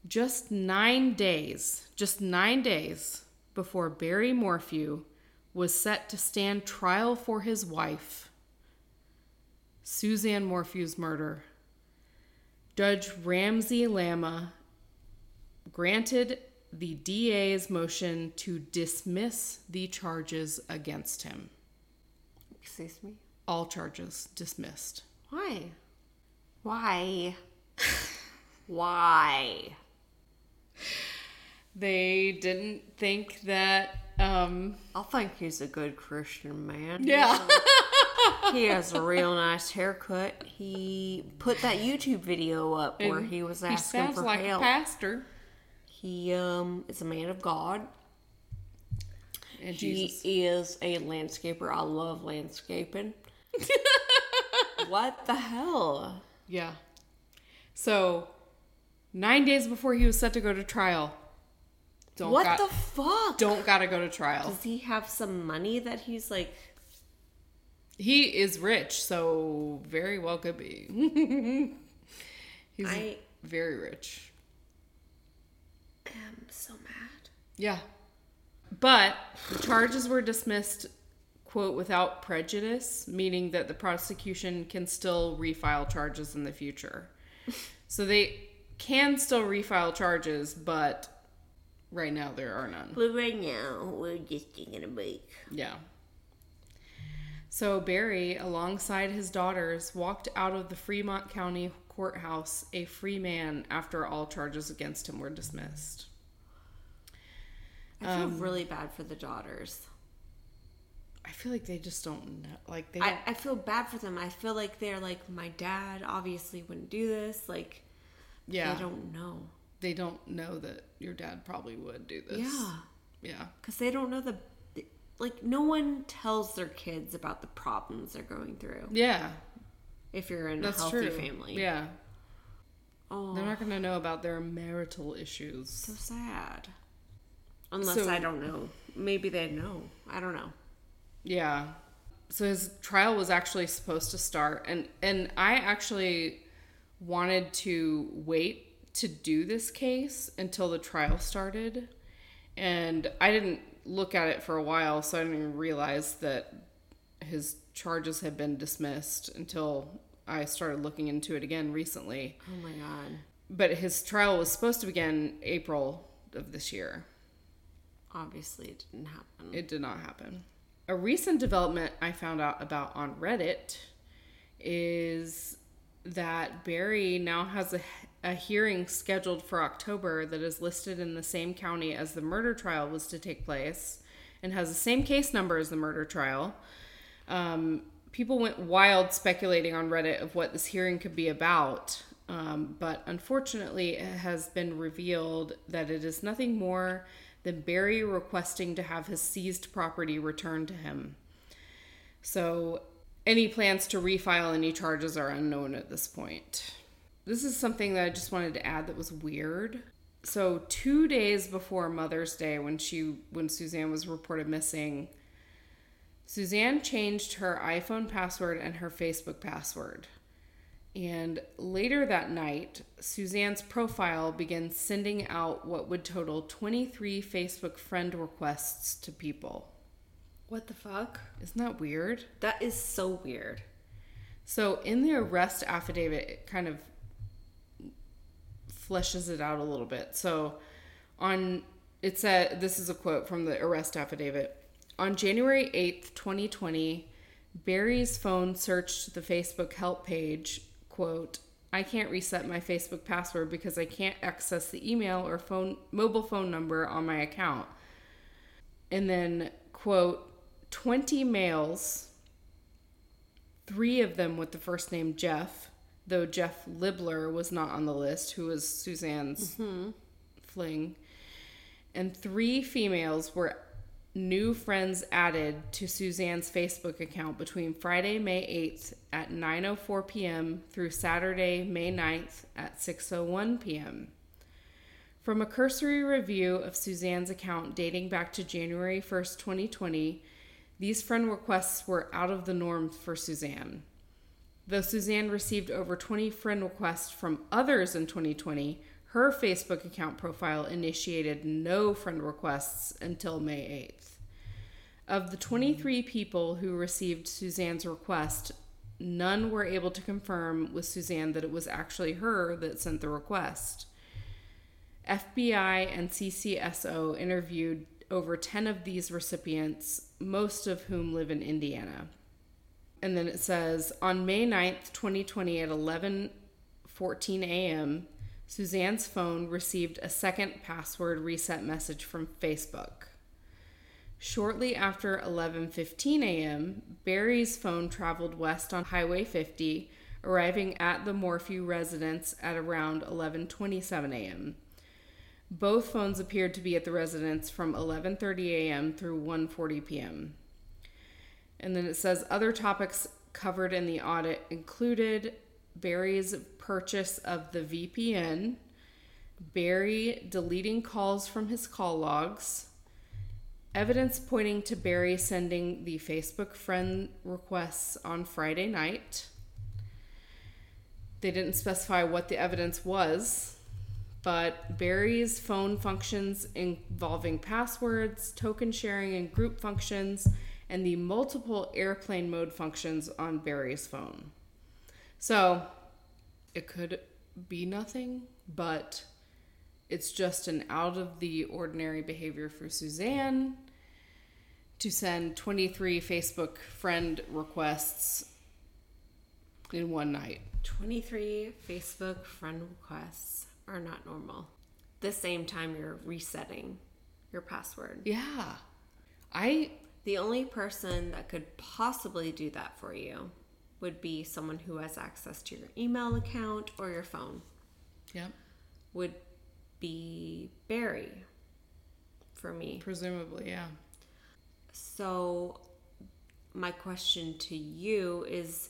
Just nine days, just nine days before Barry Morphew was set to stand trial for his wife, Suzanne Morphew's murder, Judge Ramsey Lama granted the D A's motion to dismiss the charges against him. Excuse me? All charges dismissed. Why? Why? Why? They didn't think that, um... I think he's a good Christian man. Yeah. He has a real nice haircut. He put that YouTube video up and where he was asking he for like help. He sounds like a pastor. He um, is a man of God. And he Jesus. is a landscaper. I love landscaping. What the hell? Yeah. So... Nine days before he was set to go to trial. Don't what got, the fuck? Don't gotta go to trial. Does he have some money that he's like... He is rich, so very well could be. He's I, very rich. I'm so mad. Yeah. But the charges were dismissed, quote, without prejudice, meaning that the prosecution can still refile charges in the future. So they... can still refile charges, but right now there are none. But right now, we're just taking a break. Yeah. So Barry, alongside his daughters, walked out of the Fremont County Courthouse a free man after all charges against him were dismissed. I feel um, really bad for the daughters. I feel like they just don't know. Like they. Don't... I, I feel bad for them. I feel like they're like, my dad obviously wouldn't do this, like... Yeah. They don't know. They don't know that your dad probably would do this. Yeah. Yeah. Because they don't know the... Like, no one tells their kids about the problems they're going through. Yeah. If you're in That's a healthy true. family. Yeah. Oh. They're not going to know about their marital issues. So sad. Unless so, I don't know. Maybe they know. I don't know. Yeah. So his trial was actually supposed to start. And, and I actually... wanted to wait to do this case until the trial started, and I didn't look at it for a while, so I didn't even realize that his charges had been dismissed until I started looking into it again recently. Oh my god. But his trial was supposed to begin April of this year. Obviously it didn't happen. It did not happen. A recent development I found out about on Reddit is... that Barry now has a, a hearing scheduled for October that is listed in the same county as the murder trial was to take place and has the same case number as the murder trial. Um, people went wild speculating on Reddit of what this hearing could be about, um, but unfortunately it has been revealed that it is nothing more than Barry requesting to have his seized property returned to him. So... any plans to refile any charges are unknown at this point. This is something that I just wanted to add that was weird. So two days before Mother's Day, when she when Suzanne was reported missing, Suzanne changed her iPhone password and her Facebook password. And later that night, Suzanne's profile began sending out what would total twenty-three Facebook friend requests to people. What the fuck? Isn't that weird? That is so weird. So in the arrest affidavit, it kind of fleshes it out a little bit. So on, it said, this is a quote from the arrest affidavit. On January eighth, twenty twenty, Barry's phone searched the Facebook help page, quote, I can't reset my Facebook password because I can't access the email or phone mobile phone number on my account. And then, quote, twenty males, three of them with the first name Jeff, though Jeff Libler was not on the list, who was Suzanne's mm-hmm. fling, and three females were new friends added to Suzanne's Facebook account between Friday, May eighth at nine oh four p.m. through Saturday, May ninth at six oh one p.m. From a cursory review of Suzanne's account dating back to January first, twenty twenty, these friend requests were out of the norm for Suzanne. Though Suzanne received over twenty friend requests from others in twenty twenty, her Facebook account profile initiated no friend requests until May eighth. Of the twenty-three people who received Suzanne's request, none were able to confirm with Suzanne that it was actually her that sent the request. F B I and C C S O interviewed over ten of these recipients, most of whom live in Indiana. And then it says, on May ninth, twenty twenty at eleven fourteen a.m., Suzanne's phone received a second password reset message from Facebook. Shortly after eleven fifteen a.m., Barry's phone traveled west on Highway fifty, arriving at the Morphew residence at around eleven twenty-seven a.m. Both phones appeared to be at the residence from eleven thirty a.m. through one forty p.m. And then it says other topics covered in the audit included Barry's purchase of the V P N, Barry deleting calls from his call logs, evidence pointing to Barry sending the Facebook friend requests on Friday night. They didn't specify what the evidence was, but Barry's phone functions involving passwords, token sharing and group functions, and the multiple airplane mode functions on Barry's phone. So it could be nothing, but it's just an out-of-the-ordinary behavior for Suzanne to send twenty-three Facebook friend requests in one night. twenty-three Facebook friend requests are not normal. The same time you're resetting your password. Yeah. I... The only person that could possibly do that for you would be someone who has access to your email account or your phone. Yep. Would be Barry for me. Presumably, yeah. So my question to you is,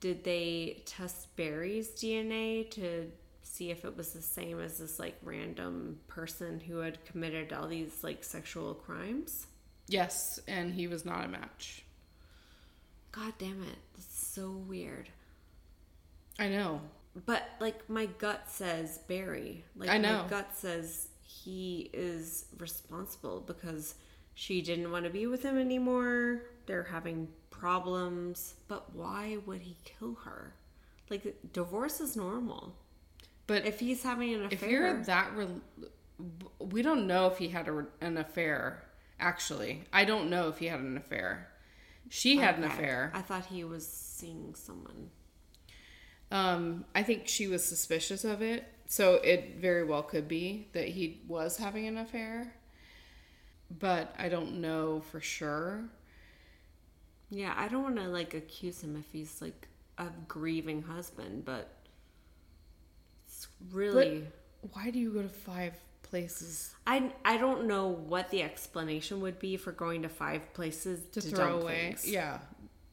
did they test Barry's D N A to see if it was the same as this like random person who had committed all these like sexual crimes? Yes, and he was not a match. God damn it. That's so weird. I know. But, like, my gut says Barry. Like, I know. My gut says he is responsible because she didn't want to be with him anymore. They're having problems. But why would he kill her? Like, divorce is normal. But if he's having an affair. If you're that... Re- we don't know if he had a, an affair, actually. I don't know if he had an affair. She had okay. an affair. I thought he was seeing someone. Um, I think she was suspicious of it. So it very well could be that he was having an affair. But I don't know for sure. Yeah, I don't want to, like, accuse him if he's, like, a grieving husband. But it's really... But why do you go to five places? I, I don't know what the explanation would be for going to five places to, to throw away things. Yeah.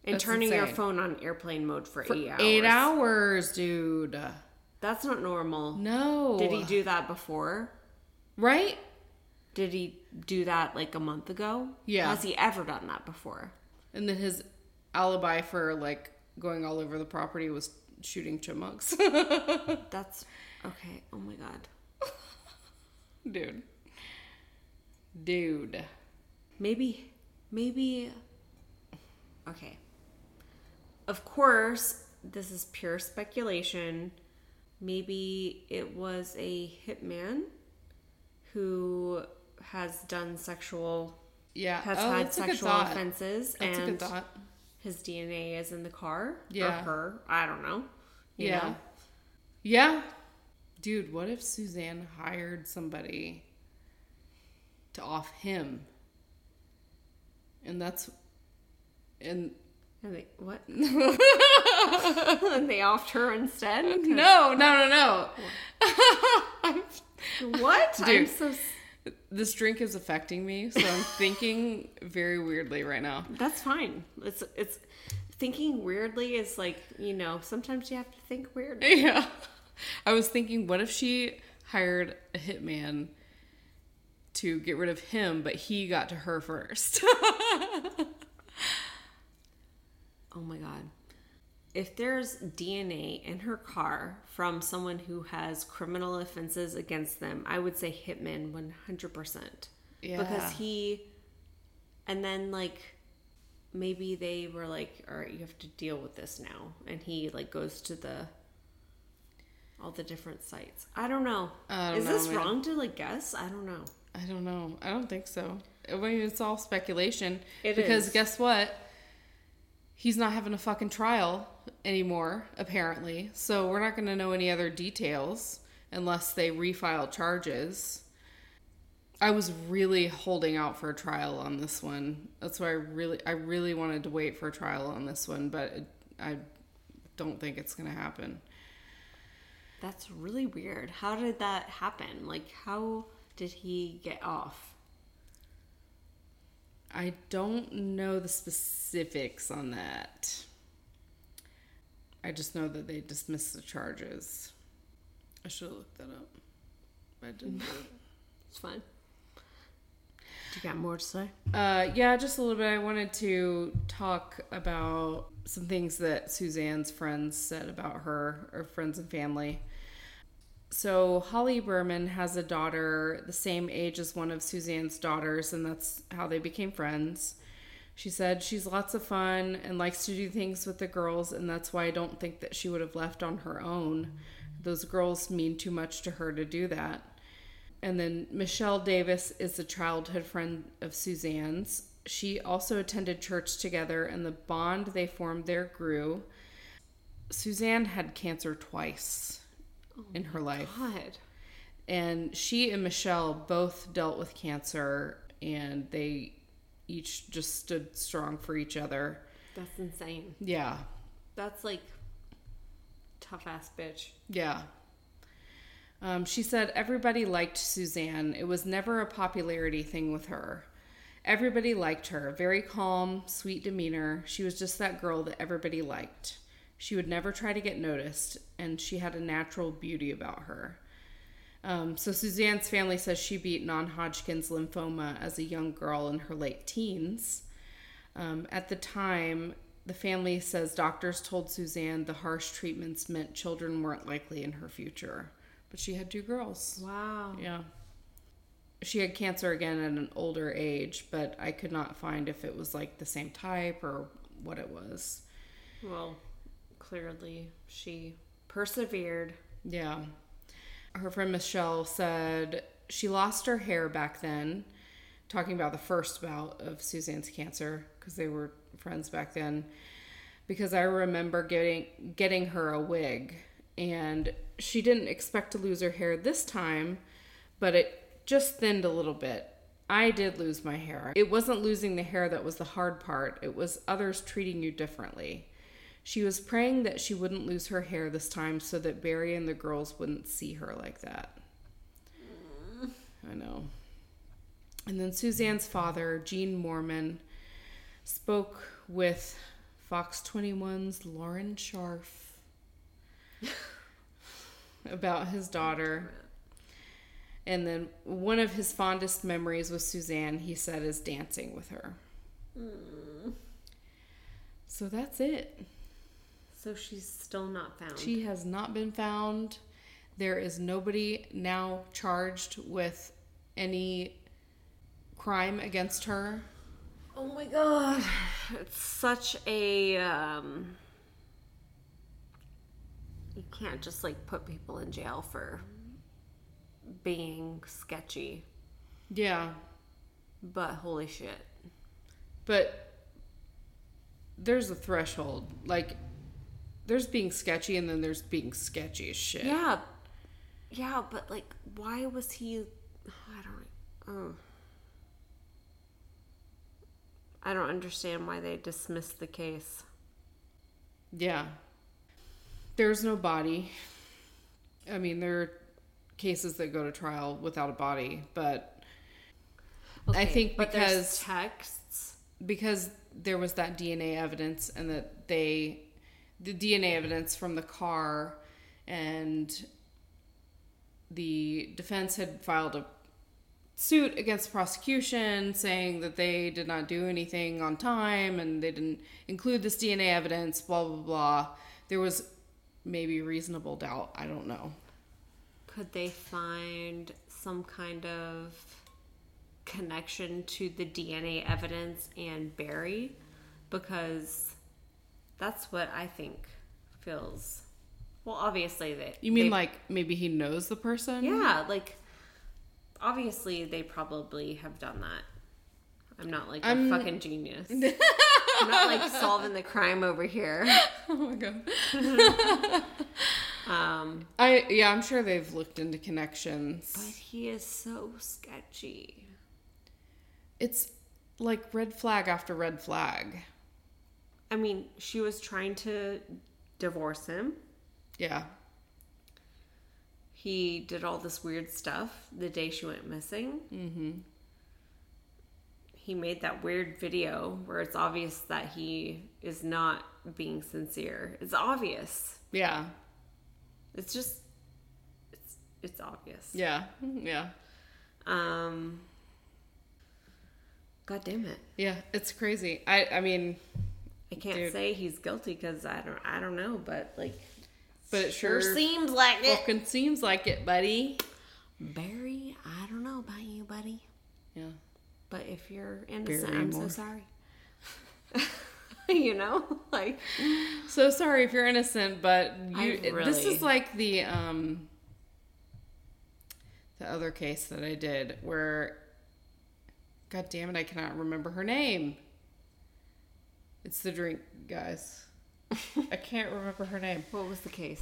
And turning insane. Your phone on airplane mode for, for eight hours. Eight hours, dude. That's not normal. No. Did he do that before? Right? Did he do that like a month ago? Yeah. Has he ever done that before? And then his alibi for like going all over the property was shooting chipmunks. That's okay. Oh my God. Dude. Dude. Maybe, maybe, okay. Of course, this is pure speculation. Maybe it was a hitman who has done sexual Yeah. Has oh, had sexual offenses. That's and a good thought. His D N A is in the car. Yeah. Or her. I don't know. You yeah. know? Yeah. Dude, what if Suzanne hired somebody to off him? And that's... And... And they, what? And they offed her instead? No, no, no, no. I'm, what? Dude, I'm so... This drink is affecting me, so I'm thinking very weirdly right now. That's fine. It's it's thinking weirdly is like, you know, sometimes you have to think weirdly. Yeah. I was thinking, what if she hired a hitman to get rid of him, but he got to her first? Oh my God. If there's D N A in her car from someone who has criminal offenses against them, I would say hitman one hundred percent. Yeah. Because he, and then like, maybe they were like, all right, you have to deal with this now. And he like goes to the, all the different sites. I don't know. I don't Is know, this man. Wrong to like guess? I don't know. I don't know. I don't think so. I mean, it's all speculation. It because is. Guess what? He's not having a fucking trial anymore, apparently. So we're not going to know any other details unless they refile charges. I was really holding out for a trial on this one. That's why I really, I really wanted to wait for a trial on this one, but it, I don't think it's going to happen. That's really weird. How did that happen? Like, how did he get off? I don't know the specifics on that. I just know that they dismissed the charges. I should have looked that up. I didn't. It's fine. You got more to say? Uh, yeah, just a little bit. I wanted to talk about some things that Suzanne's friends said about her, or friends and family. So Holly Berman has a daughter the same age as one of Suzanne's daughters, and that's how they became friends. She said she's lots of fun and likes to do things with the girls, and that's why I don't think that she would have left on her own. Those girls mean too much to her to do that. And then Michelle Davis is a childhood friend of Suzanne's. She also attended church together, and the bond they formed there grew. Suzanne had cancer twice. In her life. God. And she and Michelle both dealt with cancer, and they each just stood strong for each other. That's insane. Yeah. That's like tough ass bitch. Yeah. Um, she said everybody liked Suzanne. It was never a popularity thing with her. Everybody liked her. Very calm, sweet demeanor. She was just that girl that everybody liked. She would never try to get noticed, and she had a natural beauty about her. Um, so Suzanne's family says she beat non-Hodgkin's lymphoma as a young girl in her late teens. Um, at the time, the family says doctors told Suzanne the harsh treatments meant children weren't likely in her future. But she had two girls. Wow. Yeah. She had cancer again at an older age, but I could not find if it was like the same type or what it was. Well... Clearly, she persevered. Yeah. Her friend Michelle said she lost her hair back then, talking about the first bout of Suzanne's cancer, because they were friends back then, because I remember getting getting her a wig, and she didn't expect to lose her hair this time, but it just thinned a little bit. I did lose my hair. It wasn't losing the hair that was the hard part. It was others treating you differently. She was praying that she wouldn't lose her hair this time so that Barry and the girls wouldn't see her like that. Mm. I know. And then Suzanne's father, Gene Mormon, spoke with Fox twenty-one's Lauren Scharf about his daughter. And then one of his fondest memories with Suzanne, he said, is dancing with her. Mm. So that's it. So she's still not found. She has not been found. There is nobody now charged with any crime against her. Oh my God. It's such a... Um, you can't just like put people in jail for being sketchy. Yeah. But holy shit. But there's a threshold. Like, there's being sketchy and then there's being sketchy as shit. Yeah. Yeah, but, like, why was he... I don't... Uh, I don't understand why they dismissed the case. Yeah. There's no body. I mean, there are cases that go to trial without a body, but... Okay, I think because... But there's texts? Because there was that D N A evidence and that they... The D N A evidence from the car and... The defense had filed a suit against the prosecution saying that they did not do anything on time and they didn't include this D N A evidence, blah, blah, blah. There was maybe reasonable doubt. I don't know. Could they find some kind of connection to the D N A evidence and Barry? Because that's what I think feels... Well, obviously they... You mean they, like maybe he knows the person? Yeah, like obviously they probably have done that. I'm not like I'm, a fucking genius. I'm not like solving the crime over here. Oh my god. um, I yeah, I'm sure they've looked into connections. But he is so sketchy. It's like red flag after red flag. I mean, she was trying to divorce him. Yeah. He did all this weird stuff the day she went missing. Mm-hmm. He made that weird video where it's obvious that he is not being sincere. It's obvious. Yeah. It's just, it's it's obvious. Yeah. Yeah. Um. God damn it. Yeah, it's crazy. I I mean, I can't dude. say he's guilty because I don't I don't know, but like. But it sure, sure seems like it. Fucking seems like it, buddy. Barry, I don't know about you, buddy. Yeah. But if you're innocent, Barry I'm Morphew. so sorry. You know? Like, so sorry if you're innocent, but you, really... this is like the, um, the other case that I did where, God damn it, I cannot remember her name. It's the drink, guys. I can't remember her name. What was the case?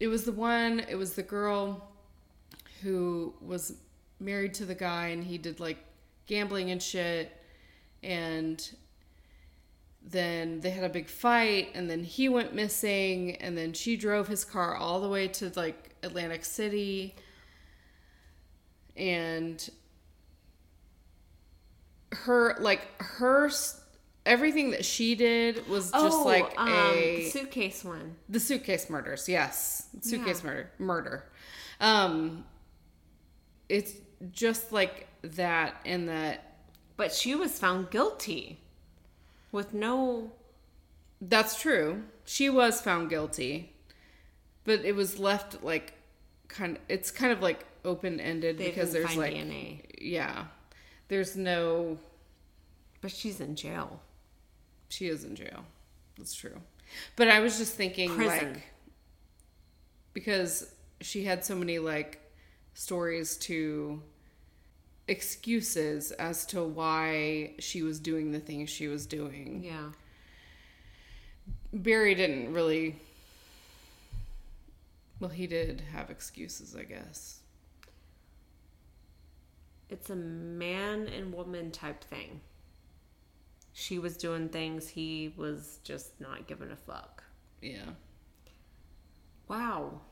It was the one, it was the girl who was married to the guy and he did like gambling and shit. And then they had a big fight and then he went missing and then she drove his car all the way to like Atlantic City. And her, like her... Everything that she did was just oh, like um, a... the suitcase one. The suitcase murders, yes. Suitcase yeah. murder. Murder. Um, it's just like that and that... But she was found guilty with no... That's true. She was found guilty. But it was left like... kind. Of, it's kind of like open-ended they because didn't there's find like... D N A. Yeah. There's no... But she's in jail. She is in jail. That's true. But I was just thinking, prison. Like, because she had so many, like, stories to excuses as to why she was doing the things she was doing. Yeah. Barry didn't really... Well, he did have excuses, I guess. It's a man and woman type thing. She was doing things. He was just not giving a fuck. Yeah. Wow.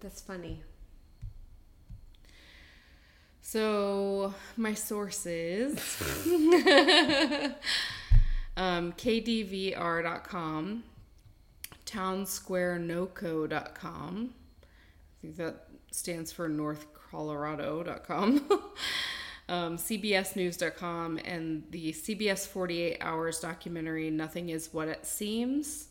That's funny. So, my sources. um, K D V R dot com. Town Square No Co dot com. I think that stands for North Colorado dot com. Um, C B S news dot com and the C B S forty-eight hours documentary Nothing Is What It Seems.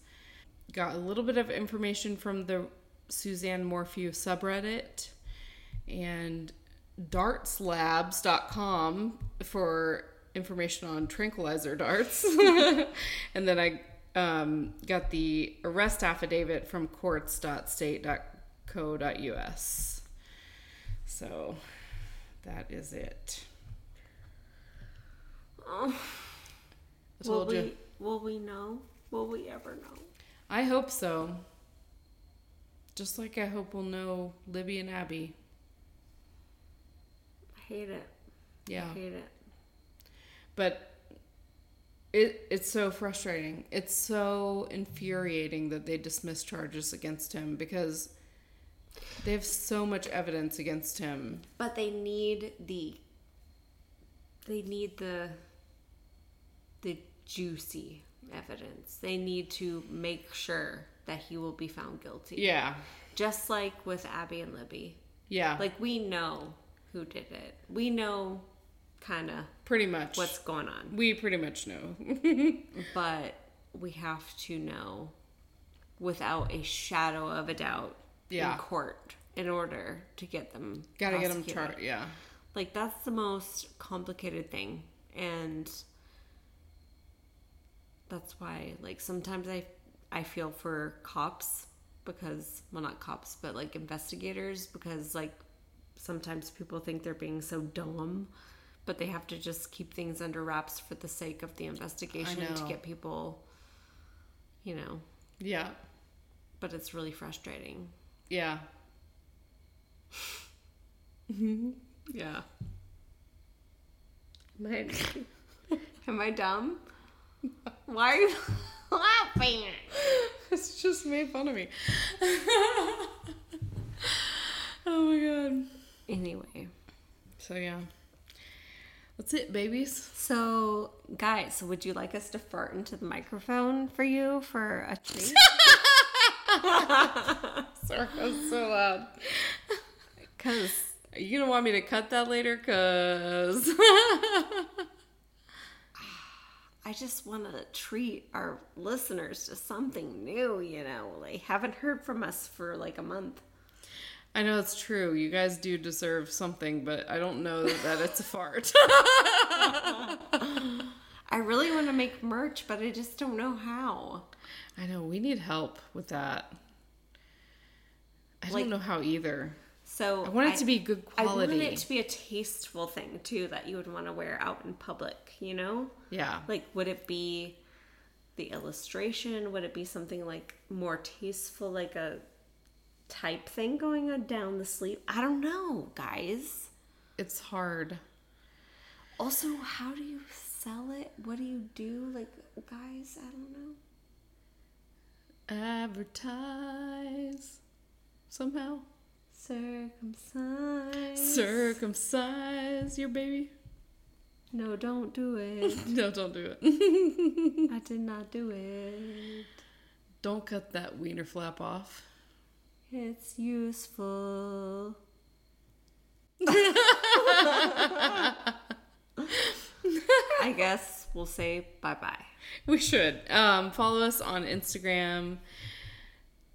Got a little bit of information from the Suzanne Morphew subreddit and darts labs dot com for information on tranquilizer darts. And then I um, got the arrest affidavit from courts dot state dot co dot U S. So... that is it. Oh. I told will you. We, will we know? Will we ever know? I hope so. Just like I hope we'll know Libby and Abby. I hate it. Yeah. I hate it. But it it's so frustrating. It's so infuriating that they dismiss charges against him because they have so much evidence against him. But they need the they need the the juicy evidence. They need to make sure that he will be found guilty. Yeah. Just like with Abby and Libby. Yeah. Like, we know who did it. We know kind of pretty much what's going on. We pretty much know. But we have to know without a shadow of a doubt yeah. in court in order to get them Gotta prosecuted. Get them charged, yeah. Like, that's the most complicated thing. And that's why, like, sometimes I I feel for cops because, well, not cops, but, like, investigators because, like, sometimes people think they're being so dumb, but they have to just keep things under wraps for the sake of the investigation to get people, you know. Yeah. But it's really frustrating. Yeah. Yeah. Am I, am I dumb? Why are you... laughing. It's just made fun of me. Oh my god. Anyway. So yeah. That's it, babies. So guys, would you like us to fart into the microphone for you for a treat? Sorry, that was so loud. Cause are you gonna want me to cut that later? Cause I just want to treat our listeners to something new, you know. They haven't heard from us for like a month. I know it's true. You guys do deserve something, but I don't know that it's a fart. I really want to make merch, but I just don't know how. I know. We need help with that. I like, don't know how either. So I want it I, to be good quality. I want it to be a tasteful thing, too, that you would want to wear out in public, you know? Yeah. Like, would it be the illustration? Would it be something, like, more tasteful, like a type thing going on down the sleeve? I don't know, guys. It's hard. Also, how do you sell it? What do you do? Like, guys, I don't know. Advertise. Somehow. Circumcise. Circumcise your baby. No, don't do it. No, don't do it. I did not do it. Don't cut that wiener flap off. It's useful. I guess we'll say bye-bye. We should. Um, follow us on Instagram,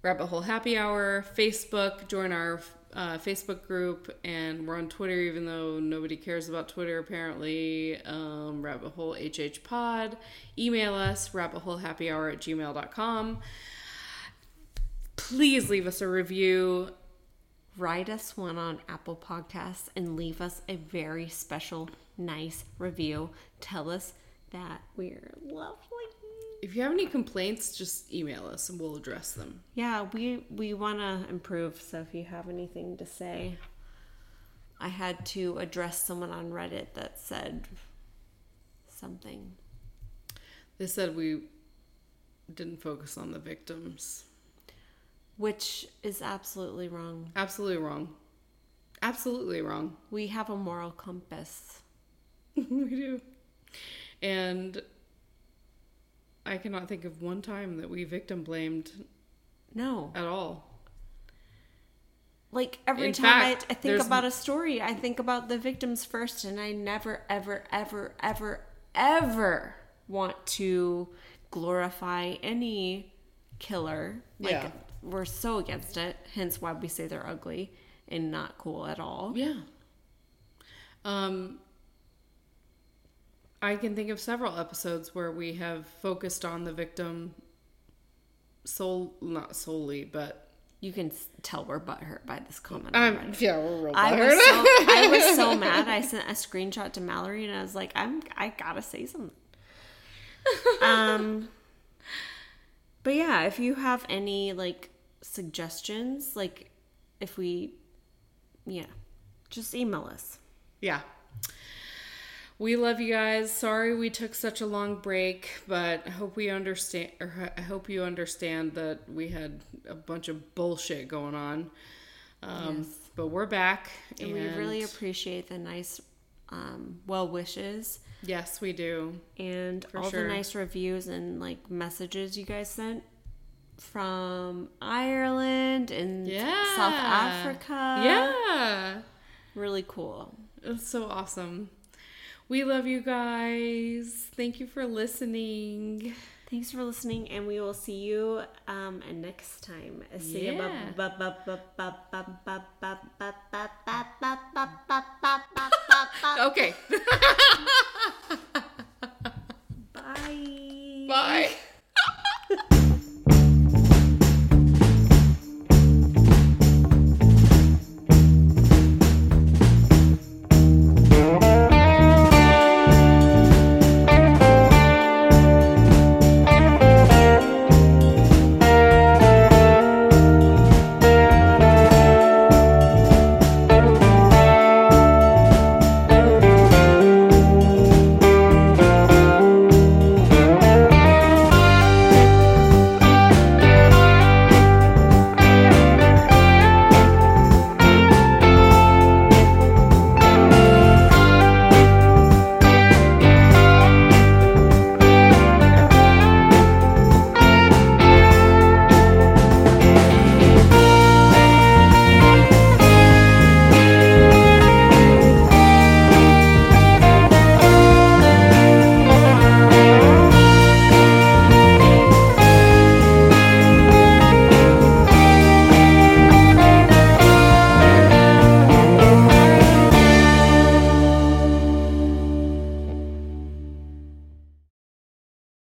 Rabbit Hole Happy Hour, Facebook, join our uh, Facebook group, and we're on Twitter, even though nobody cares about Twitter, apparently, um, Rabbit Hole H H Pod. Email us, rabbit hole happy hour at gmail dot com. Please leave us a review. Write us one on Apple Podcasts and leave us a very special, nice review. Tell us that we're lovely. If you have any complaints, just email us and we'll address them. Yeah, we, we want to improve, so if you have anything to say. I had to address someone on Reddit that said something. They said we didn't focus on the victims. Which is absolutely wrong. Absolutely wrong. Absolutely wrong. We have a moral compass. We do. And... I cannot think of one time that we victim blamed. No. At all. Like, every In time fact, I, I think about a story, I think about the victims first, and I never, ever, ever, ever, ever want to glorify any killer. Like, yeah. We're so against it, hence why we say they're ugly and not cool at all. Yeah. Um... I can think of several episodes where we have focused on the victim, soul not solely, but You can tell we're butthurt by this comment. Um, yeah, we're real butthurt. I was, so, I was so mad. I sent a screenshot to Mallory, and I was like, "I'm, I gotta say something." Um, but yeah, if you have any like suggestions, like if we, yeah, just email us. Yeah. We love you guys. Sorry we took such a long break, but I hope we understand. Or I hope you understand that we had a bunch of bullshit going on. Um, yes. But we're back, and, and we really appreciate the nice, um, well wishes. Yes, we do, and For all sure. the nice reviews and like messages you guys sent from Ireland and yeah. South Africa. Yeah, really cool. It's so awesome. We love you guys. Thank you for listening. Thanks for listening, and we will see you um, next time. Yeah. Okay.